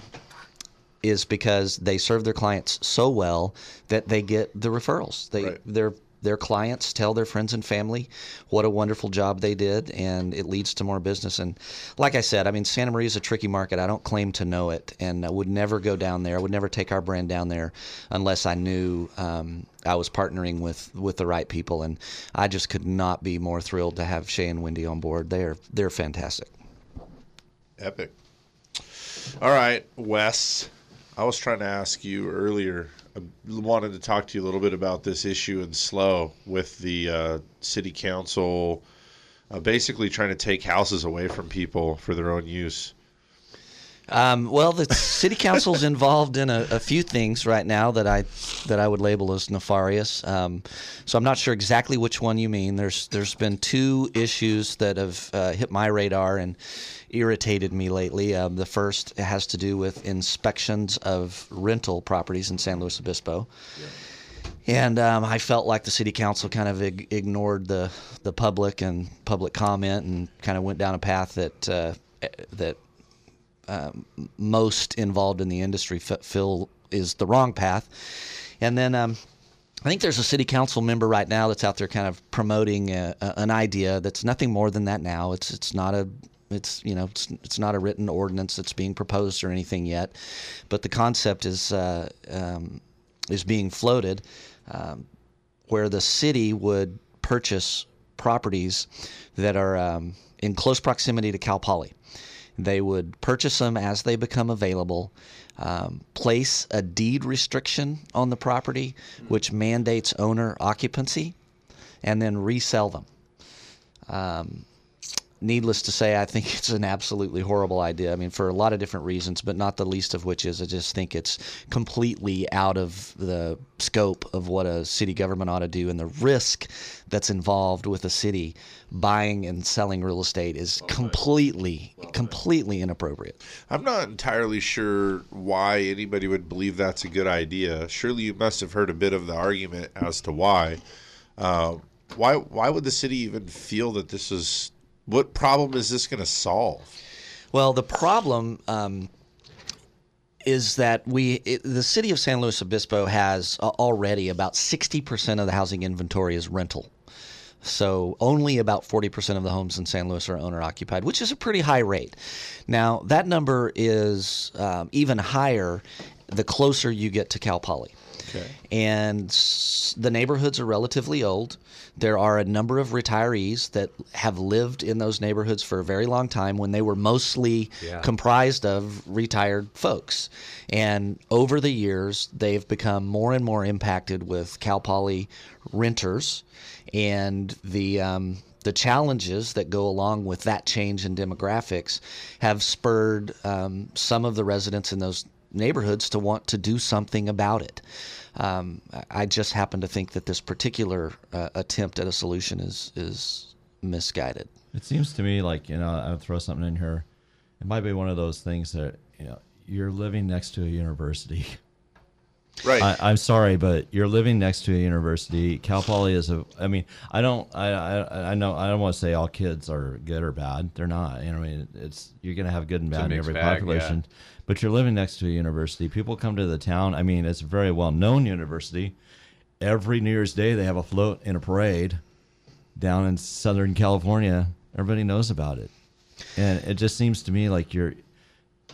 is because they serve their clients so well that they get the referrals. They right. they're. Their clients tell their friends and family what a wonderful job they did, and it leads to more business. And like I said, I mean, Santa Maria is a tricky market. I don't claim to know it, and I would never go down there. I would never take our brand down there unless I knew um, I was partnering with, with the right people. And I just could not be more thrilled to have Shay and Wendy on board. They're they're fantastic. Epic. All right, Wes, I was trying to ask you earlier. I wanted to talk to you a little bit about this issue in Slow with the uh, city council uh, basically trying to take houses away from people for their own use. Um, well, the city council's involved in a, a few things right now that I that I would label as nefarious. Um, so I'm not sure exactly which one you mean. There's there's been two issues that have uh, hit my radar and irritated me lately. Um, the first has to do with inspections of rental properties in San Luis Obispo. Yeah. And um, I felt like the city council kind of ig- ignored the the public and public comment and kind of went down a path that uh, that. Um, most involved in the industry f- feel is the wrong path. And then um, I think there's a city council member right now that's out there kind of promoting a, a, an idea that's nothing more than that now. It's it's not a it's you know it's, it's not a written ordinance that's being proposed or anything yet, but the concept is uh, um, is being floated um, where the city would purchase properties that are um, in close proximity to Cal Poly. They would purchase them as they become available, um, place a deed restriction on the property, which mandates owner occupancy, and then resell them. Um, needless to say, I think it's an absolutely horrible idea. I mean, for a lot of different reasons, but not the least of which is I just think it's completely out of the scope of what a city government ought to do, and the risk that's involved with a city buying and selling real estate is well, completely, well, completely inappropriate. I'm not entirely sure why anybody would believe that's a good idea. Surely you must have heard a bit of the argument as to why. Uh, why, why would the city even feel that this is – what problem is this going to solve? Well, the problem um, – is that we it, the city of San Luis Obispo has uh, already about sixty percent of the housing inventory is rental. So only about forty percent of the homes in San Luis are owner-occupied, which is a pretty high rate. Now, that number is um, even higher the closer you get to Cal Poly. Okay. And the neighborhoods are relatively old. There are a number of retirees that have lived in those neighborhoods for a very long time when they were mostly yeah. comprised of retired folks. And over the years, they've become more and more impacted with Cal Poly renters and the um, the challenges that go along with that change in demographics have spurred um, some of the residents in those neighborhoods to want to do something about it. Um, I just happen to think that this particular uh, attempt at a solution is is misguided. It seems to me like, you know, I'll throw something in here. It might be one of those things that, you know, you're living next to a university. Right. I, I'm sorry, but you're living next to a university. Cal Poly is a, I mean, I don't, I, I, I know, I don't want to say all kids are good or bad. They're not. You know, I mean, it's, you're going to have good and bad in every bag, population, yeah. but you're living next to a university. People come to the town. I mean, it's a very well-known university. Every New Year's Day, they have a float and a parade down in Southern California. Everybody knows about it. And it just seems to me like you're,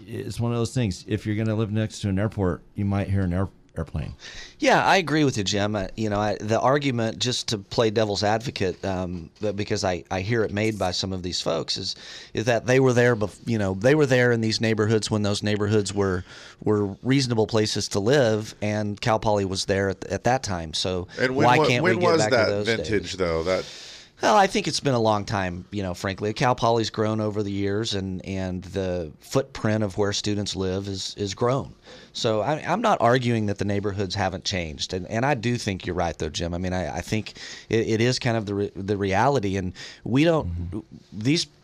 it's one of those things. If you're going to live next to an airport, you might hear an airport. Airplane. Yeah, I agree with you, Jim. I, you know, I, the argument, just to play devil's advocate, um, because I, I hear it made by some of these folks, is is that they were there, bef- you know, they were there in these neighborhoods when those neighborhoods were were reasonable places to live, and Cal Poly was there at, at that time. So and when, why can't when we get back to those days? When was that vintage, though? That. Well, I think it's been a long time, you know, frankly. Cal Poly's grown over the years, and, and the footprint of where students live is, is grown. So I, I'm not arguing that the neighborhoods haven't changed. And, and I do think you're right, though, Jim. I mean, I, I think it, it is kind of the re, the reality. And we don't mm-hmm. – these –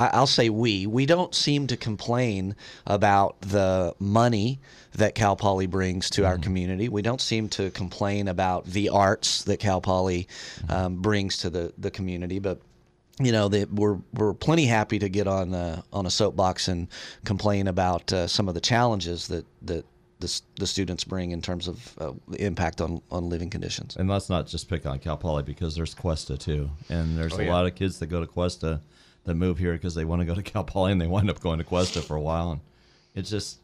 I'll say we. We don't seem to complain about the money that Cal Poly brings to mm-hmm. our community. We don't seem to complain about the arts that Cal Poly um, brings to the, the community, but you know, they, we're we're plenty happy to get on uh, on a soapbox and complain about uh, some of the challenges that that the, the students bring in terms of uh, impact on, on living conditions. And let's not just pick on Cal Poly, because there's Cuesta too, and there's oh, a yeah. lot of kids that go to Cuesta that move here because they want to go to Cal Poly, and they wind up going to Cuesta for a while, and it's just.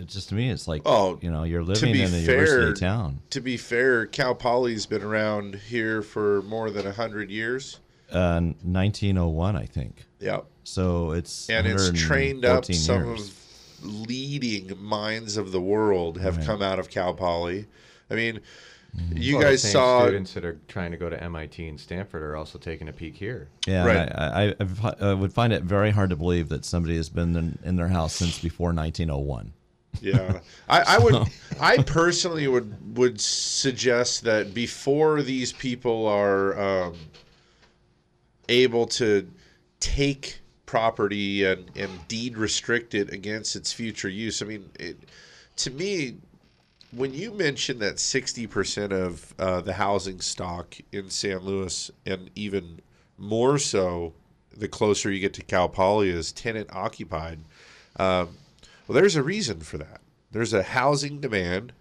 It's just to me, it's like, oh, you know, you're living in a fair, university town. To be fair, Cal Poly's been around here for more than one hundred years. Uh, nineteen oh one, I think. Yep. So it's And it's trained up years. Some of leading minds of the world have right. come out of Cal Poly. I mean, mm-hmm. you well, guys the same saw... students that are trying to go to M I T and Stanford are also taking a peek here. Yeah, right. I, I, I, I would find it very hard to believe that somebody has been in, in their house since before nineteen oh one. Yeah, I, I would. I personally would would suggest that before these people are um, able to take property and, and deed restrict it against its future use. I mean, it, to me, when you mention that sixty percent of uh, the housing stock in San Luis, and even more so the closer you get to Cal Poly, is tenant occupied. Um, Well, there's a reason for that. There's a housing demand,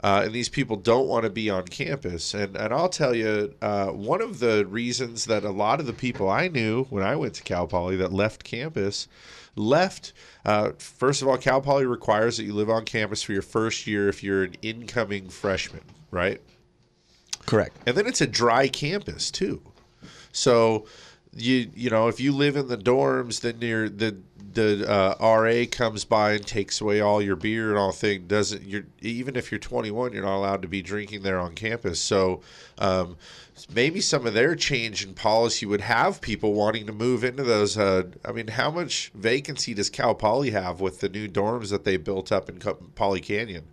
uh, and these people don't want to be on campus. And, and I'll tell you, uh, one of the reasons that a lot of the people I knew when I went to Cal Poly that left campus left, uh, first of all, Cal Poly requires that you live on campus for your first year if you're an incoming freshman, right? Correct. And then it's a dry campus, too. So you you know, if you live in the dorms, then your the the uh, R A comes by and takes away all your beer and all thing. Doesn't you're even if you're twenty-one, you're not allowed to be drinking there on campus. So um, maybe some of their change in policy would have people wanting to move into those. Uh, I mean, how much vacancy does Cal Poly have with the new dorms that they built up in Poly Canyon?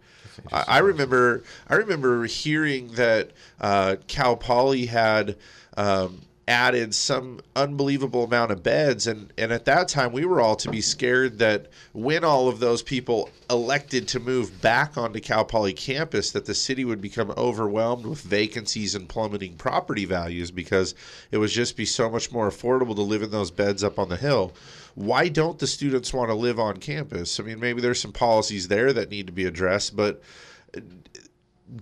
I, I remember I remember hearing that uh, Cal Poly had. Um, added some unbelievable amount of beds, and and at that time we were all to be scared that when all of those people elected to move back onto Cal Poly campus, that the city would become overwhelmed with vacancies and plummeting property values, because it would just be so much more affordable to live in those beds up on the hill. Why don't the students want to live on campus? I mean, maybe there's some policies there that need to be addressed, but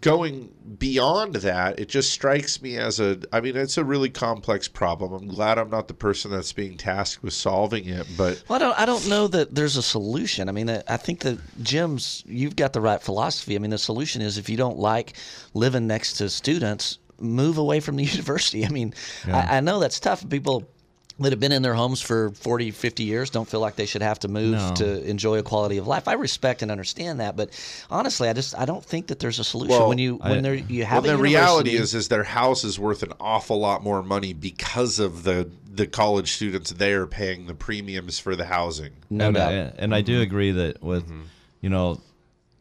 going beyond that, it just strikes me as a, I mean, it's a really complex problem. I'm glad I'm not the person that's being tasked with solving it, but. Well, I don't, I don't know that there's a solution. I mean, I think that Jim's, you've got the right philosophy. I mean, the solution is if you don't like living next to students, move away from the university. I mean, yeah. I, I know that's tough. People that have been in their homes for forty, fifty years don't feel like they should have to move no. to enjoy a quality of life. I respect and understand that, but honestly, I just I don't think that there's a solution. Well, when you when I, there you have well, a the reality is is their house is worth an awful lot more money because of the the college students there paying the premiums for the housing. No and doubt, I, and I do agree that with mm-hmm. you know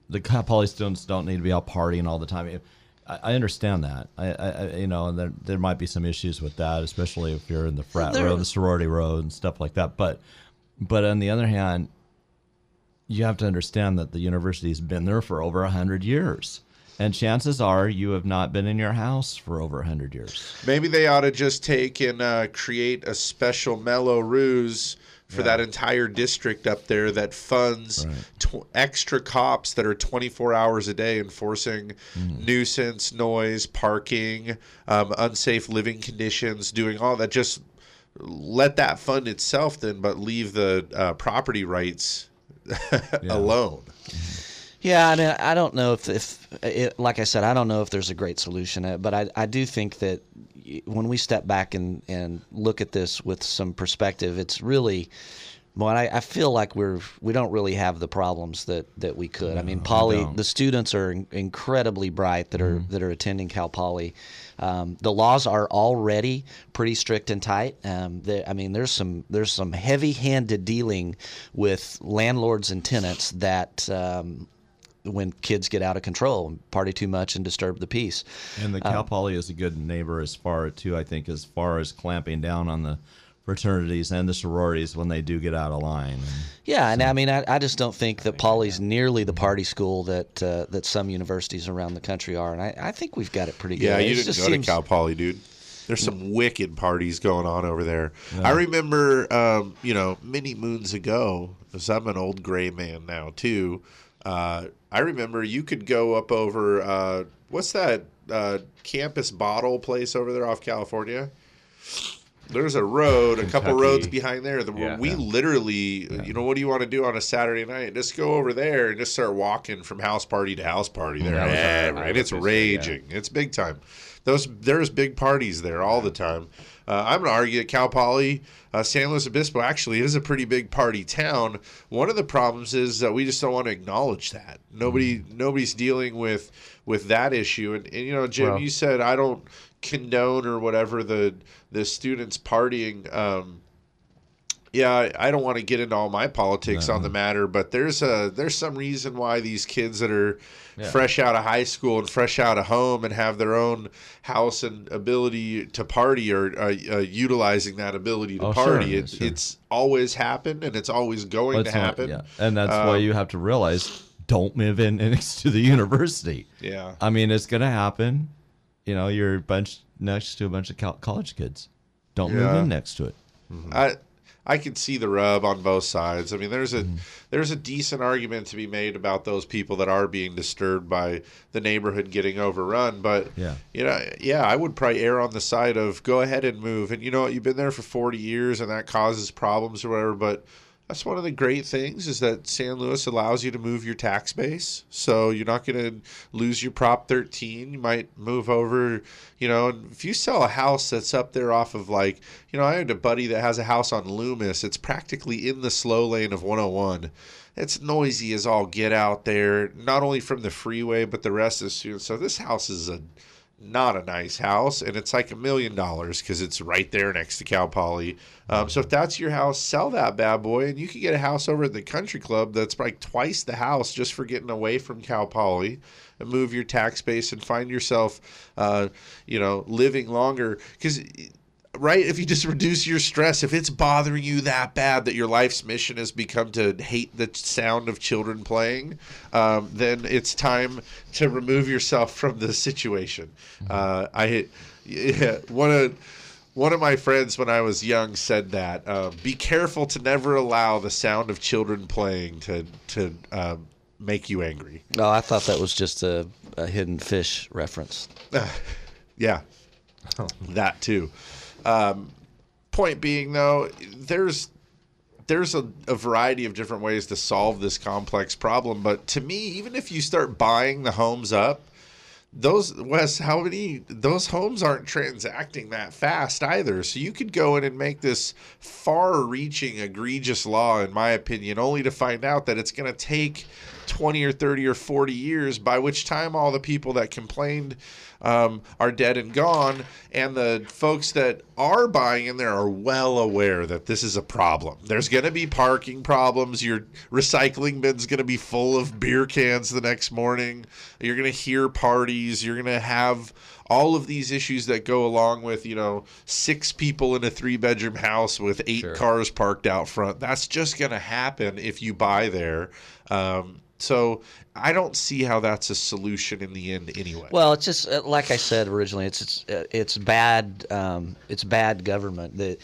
the Poly students don't need to be out partying all the time. It, I understand that, I, I you know, and there, there might be some issues with that, especially if you're in the frat there, road, the sorority road, and stuff like that. But, but on the other hand, you have to understand that the university's been there for over a hundred years, and chances are you have not been in your house for over a hundred years. Maybe they ought to just take and uh, create a special mellow ruse for yeah. that entire district up there that funds right. tw extra cops that are twenty-four hours a day enforcing mm. nuisance, noise, parking, um, unsafe living conditions, doing all that. Just let that fund itself then, but leave the uh, property rights yeah. alone. Yeah, I mean, I don't know if, if it, like I said, I don't know if there's a great solution, but I, I do think that when we step back and, and look at this with some perspective, it's really, well, I, I feel like we're, we don't really have the problems that, that we could. No, I mean, Poly, I the students are in, incredibly bright that are, mm. that are attending Cal Poly. Um, the laws are already pretty strict and tight. Um, they, I mean, there's some, there's some heavy handed dealing with landlords and tenants that, um, when kids get out of control and party too much and disturb the peace. And the Cal um, Poly is a good neighbor as far too, I think, as far as clamping down on the fraternities and the sororities when they do get out of line. Yeah, so, and I mean, I, I just don't think that Poly's nearly the party school that uh, that some universities around the country are, and I, I think we've got it pretty good. Yeah, you it didn't just go seems... to Cal Poly, dude. There's some wicked parties going on over there. Yeah. I remember, um, you know, many moons ago, because I'm an old gray man now, too, Uh, I remember you could go up over, uh, what's that uh, campus bottle place over there off California? There's a road, Kentucky. A couple roads behind there. The, yeah, we yeah. literally, yeah. you know, what do you want to do on a Saturday night? Just go over there and just start walking from house party to house party there. Yeah, yeah, right. right. It's raging. Yeah. It's big time. Those There's big parties there all the time. Uh, I'm going to argue that Cal Poly, uh, San Luis Obispo actually is a pretty big party town. One of the problems is that we just don't want to acknowledge that. Nobody, mm. Nobody's dealing with with that issue. And, and you know, Jim, well, you said I don't condone or whatever the the students partying. Um, yeah, I, I don't want to get into all my politics no. on the matter, but there's a there's some reason why these kids that are yeah. fresh out of high school and fresh out of home and have their own house and ability to party or uh, uh, utilizing that ability to oh, party. Sure, it, sure. It's always happened and it's always going Let's to happen. Not, yeah. And that's um, why you have to realize don't move in next to the university. Yeah. I mean, it's going to happen. You know, you're a bunch next to a bunch of college kids. Don't yeah. move in next to it. Mm-hmm. I I can see the rub on both sides. I mean, there's a mm. there's a decent argument to be made about those people that are being disturbed by the neighborhood getting overrun. But yeah, you know, yeah, I would probably err on the side of go ahead and move. And you know, you've been there for forty years, and that causes problems or whatever. But that's one of the great things is that San Luis allows you to move your tax base. So you're not going to lose your Prop thirteen. You might move over, you know, and if you sell a house that's up there off of like, you know, I had a buddy that has a house on Loomis. It's practically in the slow lane of one oh one. It's noisy as all get out there, not only from the freeway, but the rest of the students. So this house is a not a nice house, and it's like a million dollars because it's right there next to Cal Poly. Um, so if that's your house, sell that bad boy, and you can get a house over at the country club that's like twice the house just for getting away from Cal Poly, and move your tax base and find yourself, uh, you know, living longer. Because right, if you just reduce your stress, if it's bothering you that bad that your life's mission has become to hate the sound of children playing, um, then it's time to remove yourself from the situation. Uh, I yeah, one of one of my friends when I was young said that uh, be careful to never allow the sound of children playing to to uh, make you angry. No, I thought that was just a, a hidden fish reference. Uh, yeah, oh. That too. Um, point being, though, there's there's a, a variety of different ways to solve this complex problem. But to me, even if you start buying the homes up, those Wes, how many those homes aren't transacting that fast either. So you could go in and make this far-reaching, egregious law, in my opinion, only to find out that it's going to take twenty or thirty or forty years, by which time all the people that complained um, are dead and gone, and the folks that are buying in there are well aware that this is a problem. There's going to be parking problems. Your recycling bin's going to be full of beer cans the next morning. You're going to hear parties. You're going to have all of these issues that go along with, you know, six people in a three-bedroom house with eight sure. cars parked out front. That's just going to happen if you buy there. Um, so I don't see how that's a solution in the end anyway. Well, it's just like I said originally, it's it's it's bad um, it's bad government. The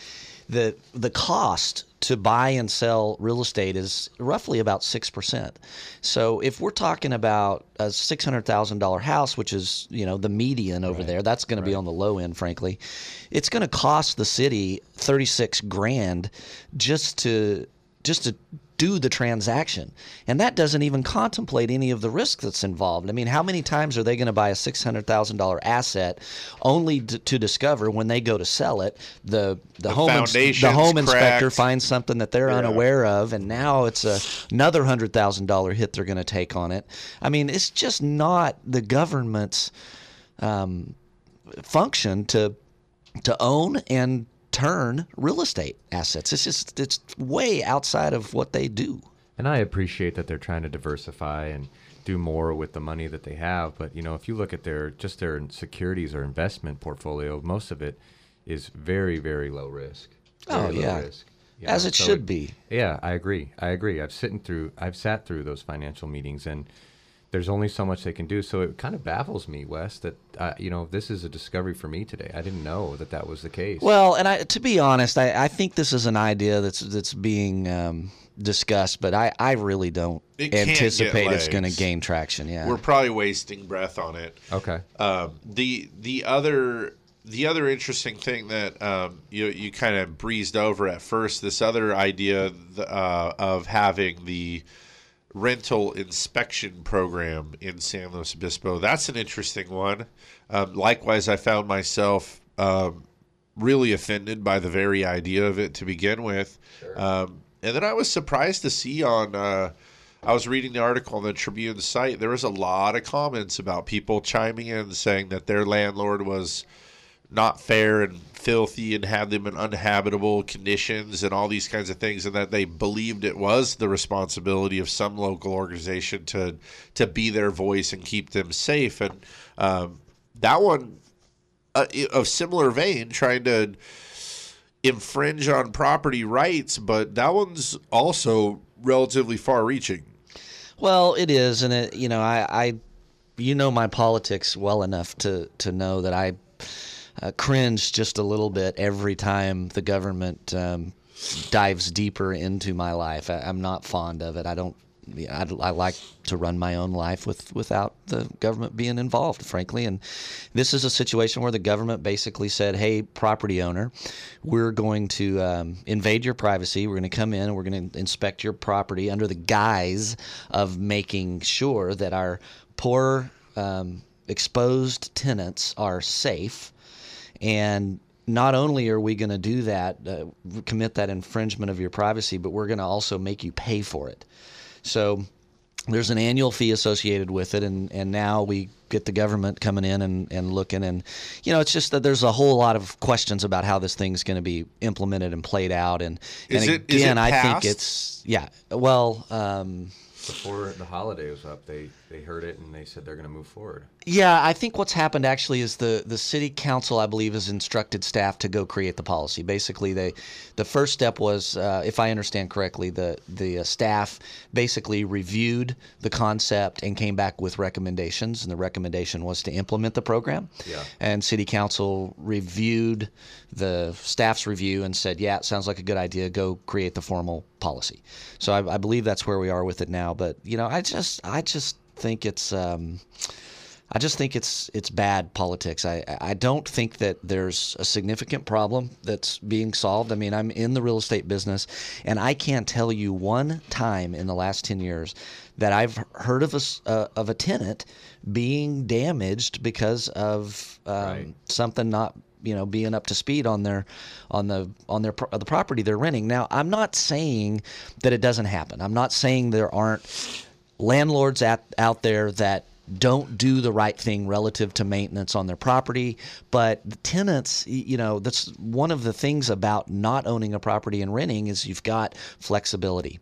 the the cost to buy and sell real estate is roughly about six percent. So if we're talking about a six hundred thousand dollar house, which is, you know, the median over right. there, that's going right. to be on the low end, frankly. It's going to cost the city thirty-six grand just to just to do the transaction. And that doesn't even contemplate any of the risk that's involved. I mean, how many times are they going to buy a six hundred thousand dollar asset only to, to discover when they go to sell it, the the, the home, ins- the home inspector finds something that they're yeah. unaware of, and now it's a, another one hundred thousand dollar hit they're going to take on it. I mean, it's just not the government's um, function to to own and turn real estate assets. It's just, it's way outside of what they do. And I appreciate that they're trying to diversify and do more with the money that they have. But, you know, if you look at their, just their securities or investment portfolio, most of it is very, very low risk. Very oh, yeah. Low risk. You know? As it so should it, be. Yeah, I agree. I agree. I've sitting through, I've sat through those financial meetings, and there's only so much they can do. So it kind of baffles me, Wes, that, uh, you know, this is a discovery for me today. I didn't know that that was the case. Well, and I, to be honest, I, I think this is an idea that's that's being um, discussed, but I, I really don't it anticipate it's going to gain traction. Yeah, we're probably wasting breath on it. Okay. Um, the the other the other interesting thing that um, you you kind of breezed over at first, this other idea uh, of having the rental inspection program in San Luis Obispo. That's an interesting one. Um, likewise, I found myself um, really offended by the very idea of it to begin with. Sure. Um, and then I was surprised to see on, uh, I was reading the article on the Tribune site, there was a lot of comments about people chiming in saying that their landlord was not fair and filthy and had them in uninhabitable conditions and all these kinds of things, and that they believed it was the responsibility of some local organization to to be their voice and keep them safe. And um, that one uh, of similar vein, trying to infringe on property rights, but that one's also relatively far-reaching. Well, it is, and it, you know, I, I you know my politics well enough to to know that I Uh, cringe just a little bit every time the government um, dives deeper into my life. I, I'm not fond of it. I don't I, I like to run my own life with, without the government being involved, frankly. And this is a situation where the government basically said, hey, property owner, we're going to um, invade your privacy. We're going to come in and we're going to inspect your property under the guise of making sure that our poor um, exposed tenants are safe. And not only are we going to do that, uh, commit that infringement of your privacy, but we're going to also make you pay for it. So there's an annual fee associated with it, and, and now we get the government coming in and, and looking. And, you know, it's just that there's a whole lot of questions about how this thing's going to be implemented and played out. And, and it, again, I think it's – yeah. Well um, – before the holiday was up, they, they heard it and they said they're going to move forward. Yeah, I think what's happened actually is the, the city council, I believe, has instructed staff to go create the policy. Basically, they the first step was, uh, if I understand correctly, the, the staff basically reviewed the concept and came back with recommendations, and the recommendation was to implement the program. Yeah. And city council reviewed the staff's review and said, yeah, it sounds like a good idea, go create the formal policy. So I, I believe that's where we are with it now. But you know, I just I just think it's um, I just think it's it's bad politics. I I don't think that there's a significant problem that's being solved. I mean, I'm in the real estate business, and I can't tell you one time in the last ten years that I've heard of a uh, of a tenant being damaged because of um, right. something not. You know, being up to speed on their, on the on their the property they're renting. Now, I'm not saying that it doesn't happen. I'm not saying there aren't landlords at, out there that don't do the right thing relative to maintenance on their property. But the tenants, you know, that's one of the things about not owning a property and renting is you've got flexibility.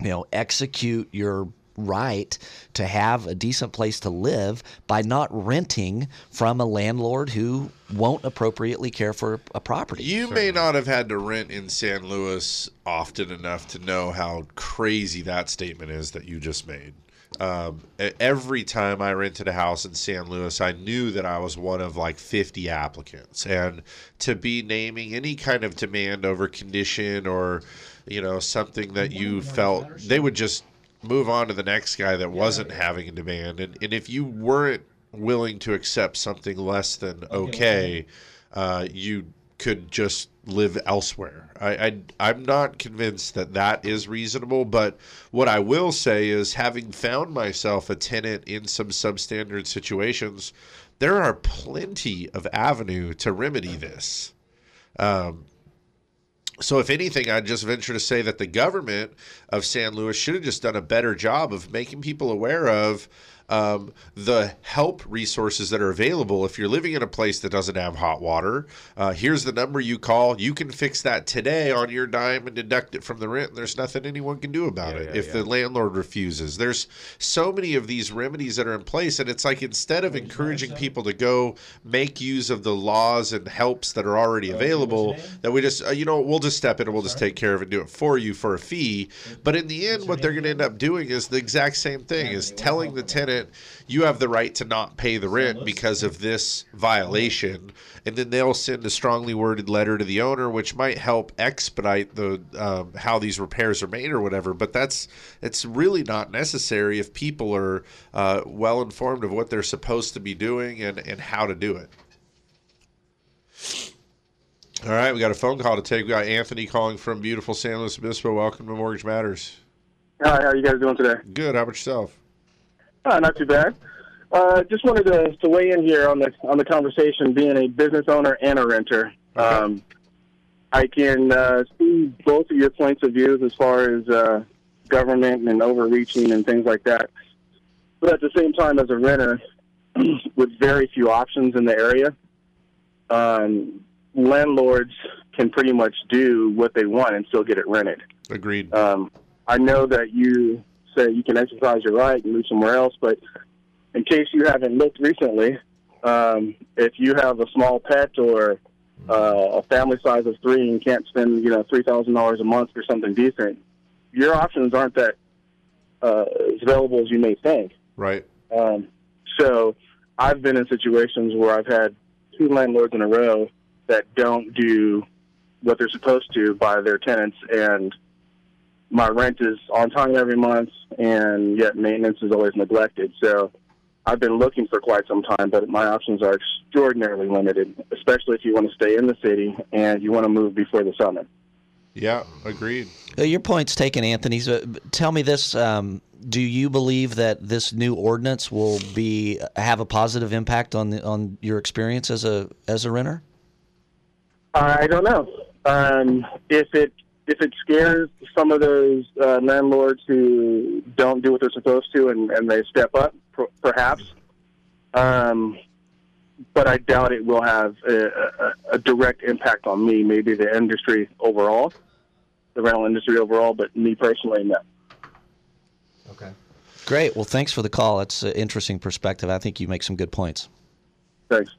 You know, execute your right to have a decent place to live by not renting from a landlord who won't appropriately care for a property. You Certainly. May not have had to rent in San Luis often enough to know how crazy that statement is that you just made. Um, every time I rented a house in San Luis, I knew that I was one of like fifty applicants, and to be naming any kind of demand over condition or, you know, something that you felt they would just move on to the next guy that wasn't yeah, yeah. having a demand. And, and if you weren't willing to accept something less than okay, uh, you could just live elsewhere. I, I, I'm not convinced that that is reasonable. But what I will say is, having found myself a tenant in some substandard situations, there are plenty of avenue to remedy this. Um, So if anything, I'd just venture to say that the government of San Luis should have just done a better job of making people aware of um, the help resources that are available. If you're living in a place that doesn't have hot water, uh, here's the number you call. You can fix that today on your dime and deduct it from the rent. And there's nothing anyone can do about yeah, it yeah, if yeah. the landlord refuses. There's so many of these remedies that are in place. And it's like, instead of encouraging people to go make use of the laws and helps that are already available, that we just, uh, you know, we'll just step in and we'll just take care of it and do it for you for a fee. But in the end, what they're going to end up doing is the exact same thing, is telling the tenant, you have the right to not pay the rent because of this violation, and then they'll send a strongly worded letter to the owner, which might help expedite the um, how these repairs are made or whatever. But that's it's really not necessary if people are uh, well informed of what they're supposed to be doing and, and how to do it. All right, we got a phone call to take. We got Anthony calling from beautiful San Luis Obispo. Welcome to Mortgage Matters. Hi, how are you guys doing today? Good. How about yourself? Uh, not too bad. Uh, just wanted to, to weigh in here on the on the conversation, being a business owner and a renter. Okay. Um, I can uh, see both of your points of views as far as uh, government and overreaching and things like that. But at the same time, as a renter, with very few options in the area, um, landlords can pretty much do what they want and still get it rented. Agreed. Um, I know that you... you can exercise your right and move somewhere else, but in case you haven't looked recently, um, if you have a small pet or uh, a family size of three and can't spend, you know, three thousand dollars a month for something decent, your options aren't that uh, as available as you may think. Right. Um, so I've been in situations where I've had two landlords in a row that don't do what they're supposed to by their tenants, and my rent is on time every month, and yet maintenance is always neglected. So I've been looking for quite some time, but my options are extraordinarily limited, especially if you want to stay in the city and you want to move before the summer. Yeah, agreed. Your point's taken, Anthony. So tell me this. Um, do you believe that this new ordinance will be have a positive impact on the, on your experience as a as a renter? I don't know. Um, if it if it scares some of those uh, landlords who don't do what they're supposed to and, and they step up, perhaps, um, but I doubt it will have a, a, a direct impact on me, maybe the industry overall, the rental industry overall, but me personally, no. Okay. Great. Well, thanks for the call. That's an interesting perspective. I think you make some good points. Thanks.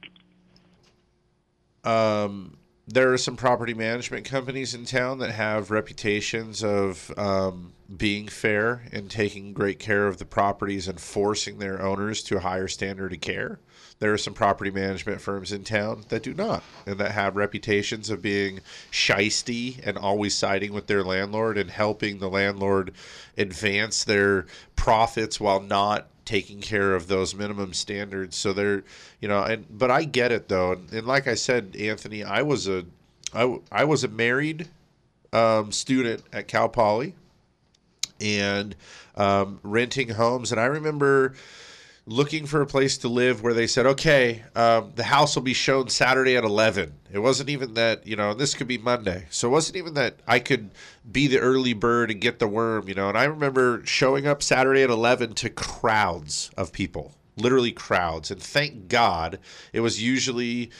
Um, there are some property management companies in town that have reputations of um, being fair and taking great care of the properties and forcing their owners to a higher standard of care. There are some property management firms in town that do not and that have reputations of being shysty and always siding with their landlord and helping the landlord advance their profits while not taking care of those minimum standards. So they're, you know, and but I get it though. And, and like I said, Anthony, I was a, I, I was a married um, student at Cal Poly and um, renting homes. And I remember looking for a place to live where they said, okay, um, the house will be shown Saturday at eleven. It wasn't even that, you know, this could be Monday. So it wasn't even that I could be the early bird and get the worm, you know. And I remember showing up Saturday at eleven to crowds of people, literally crowds. And thank God it was usually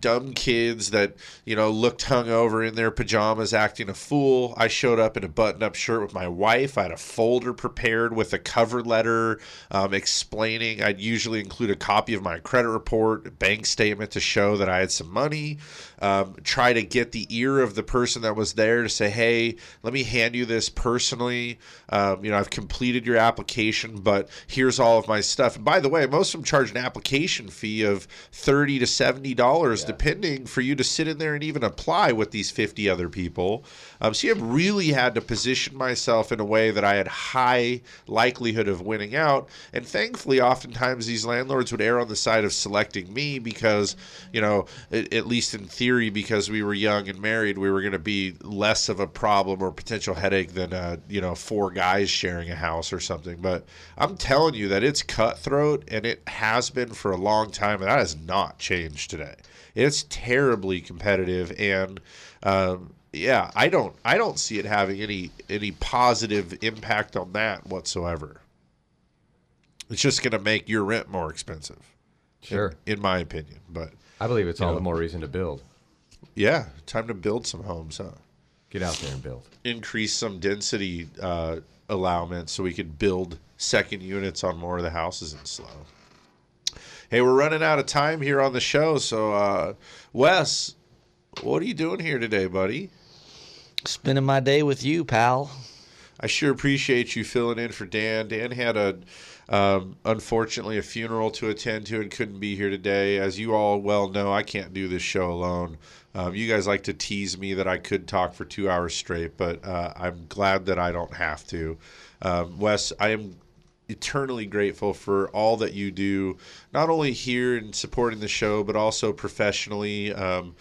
dumb kids that, you know, looked hungover in their pajamas acting a fool. I showed up in a button-up shirt with my wife. I had a folder prepared with a cover letter um, explaining. I'd usually include a copy of my credit report, a bank statement to show that I had some money. Um, try to get the ear of the person that was there to say, hey, let me hand you this personally. Um, you know, I've completed your application, but here's all of my stuff. And by the way, most of them charge an application fee of thirty to seventy dollars, yeah, depending for you to sit in there and even apply with these fifty other people. Um, so you have really had to position myself in a way that I had high likelihood of winning out. And thankfully, oftentimes these landlords would err on the side of selecting me because, you know, at, at least in theory, because we were young and married, we were going to be less of a problem or potential headache than, uh, you know, four guys sharing a house or something. But I'm telling you that it's cutthroat, and it has been for a long time, and that has not changed today. It's terribly competitive, and um, yeah, I don't, I don't see it having any any positive impact on that whatsoever. It's just going to make your rent more expensive, sure, in, in my opinion. But I believe it's all know, the more reason to build. Yeah, time to build some homes, huh? Get out there and build. Increase some density uh, allowment so we could build second units on more of the houses in Slow. Hey, we're running out of time here on the show, so uh, Wes, what are you doing here today, buddy? Spending my day with you, pal. I sure appreciate you filling in for Dan. Dan had a... Um, unfortunately, a funeral to attend to and couldn't be here today. As you all well know, I can't do this show alone. Um, you guys like to tease me that I could talk for two hours straight, but uh, I'm glad that I don't have to. Um, Wes, I am eternally grateful for all that you do, not only here in supporting the show, but also professionally. Um,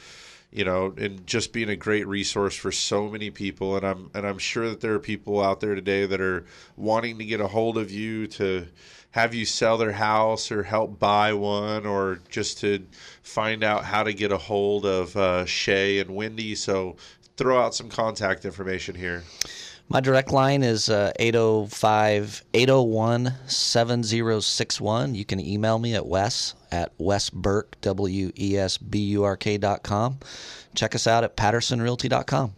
You know, and just being a great resource for so many people, and I'm and I'm sure that there are people out there today that are wanting to get a hold of you to have you sell their house or help buy one, or just to find out how to get a hold of uh, Shay and Wendy. So throw out some contact information here. My direct line is uh, eight oh five, eight oh one, seven oh six one. You can email me at Wes at Wes Burke, W E S B U R K dot com. Check us out at Patterson Realty dot com.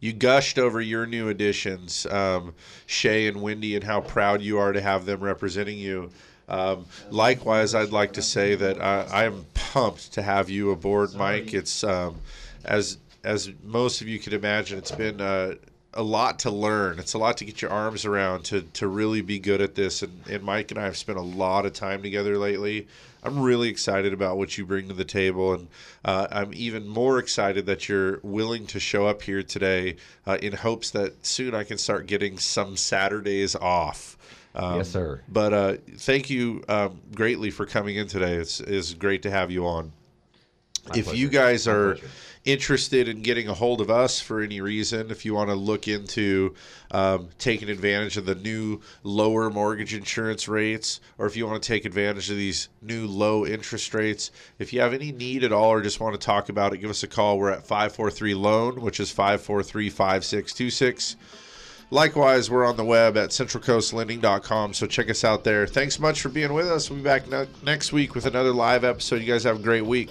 You gushed over your new additions, um, Shay and Wendy, and how proud you are to have them representing you. Um, likewise, I'd like to say that I, I am pumped to have you aboard, Mike. It's um, as as most of you could imagine, it's been uh, a lot to learn. It's a lot to get your arms around to to really be good at this. And, and Mike and I have spent a lot of time together lately. I'm really excited about what you bring to the table, and uh, I'm even more excited that you're willing to show up here today uh, in hopes that soon I can start getting some Saturdays off. Um, yes, sir. But uh, thank you um, greatly for coming in today. It's, it's great to have you on. My if pleasure. You guys are interested in getting a hold of us for any reason, if you want to look into um, taking advantage of the new lower mortgage insurance rates, or if you want to take advantage of these new low interest rates, if you have any need at all or just want to talk about it, give us a call. We're at five four three loan, which is five four three, five six two six. Likewise, we're on the web at central coast lending dot com, so check us out there. Thanks much for being with us. We'll be back ne- next week with another live episode. You guys have a great week.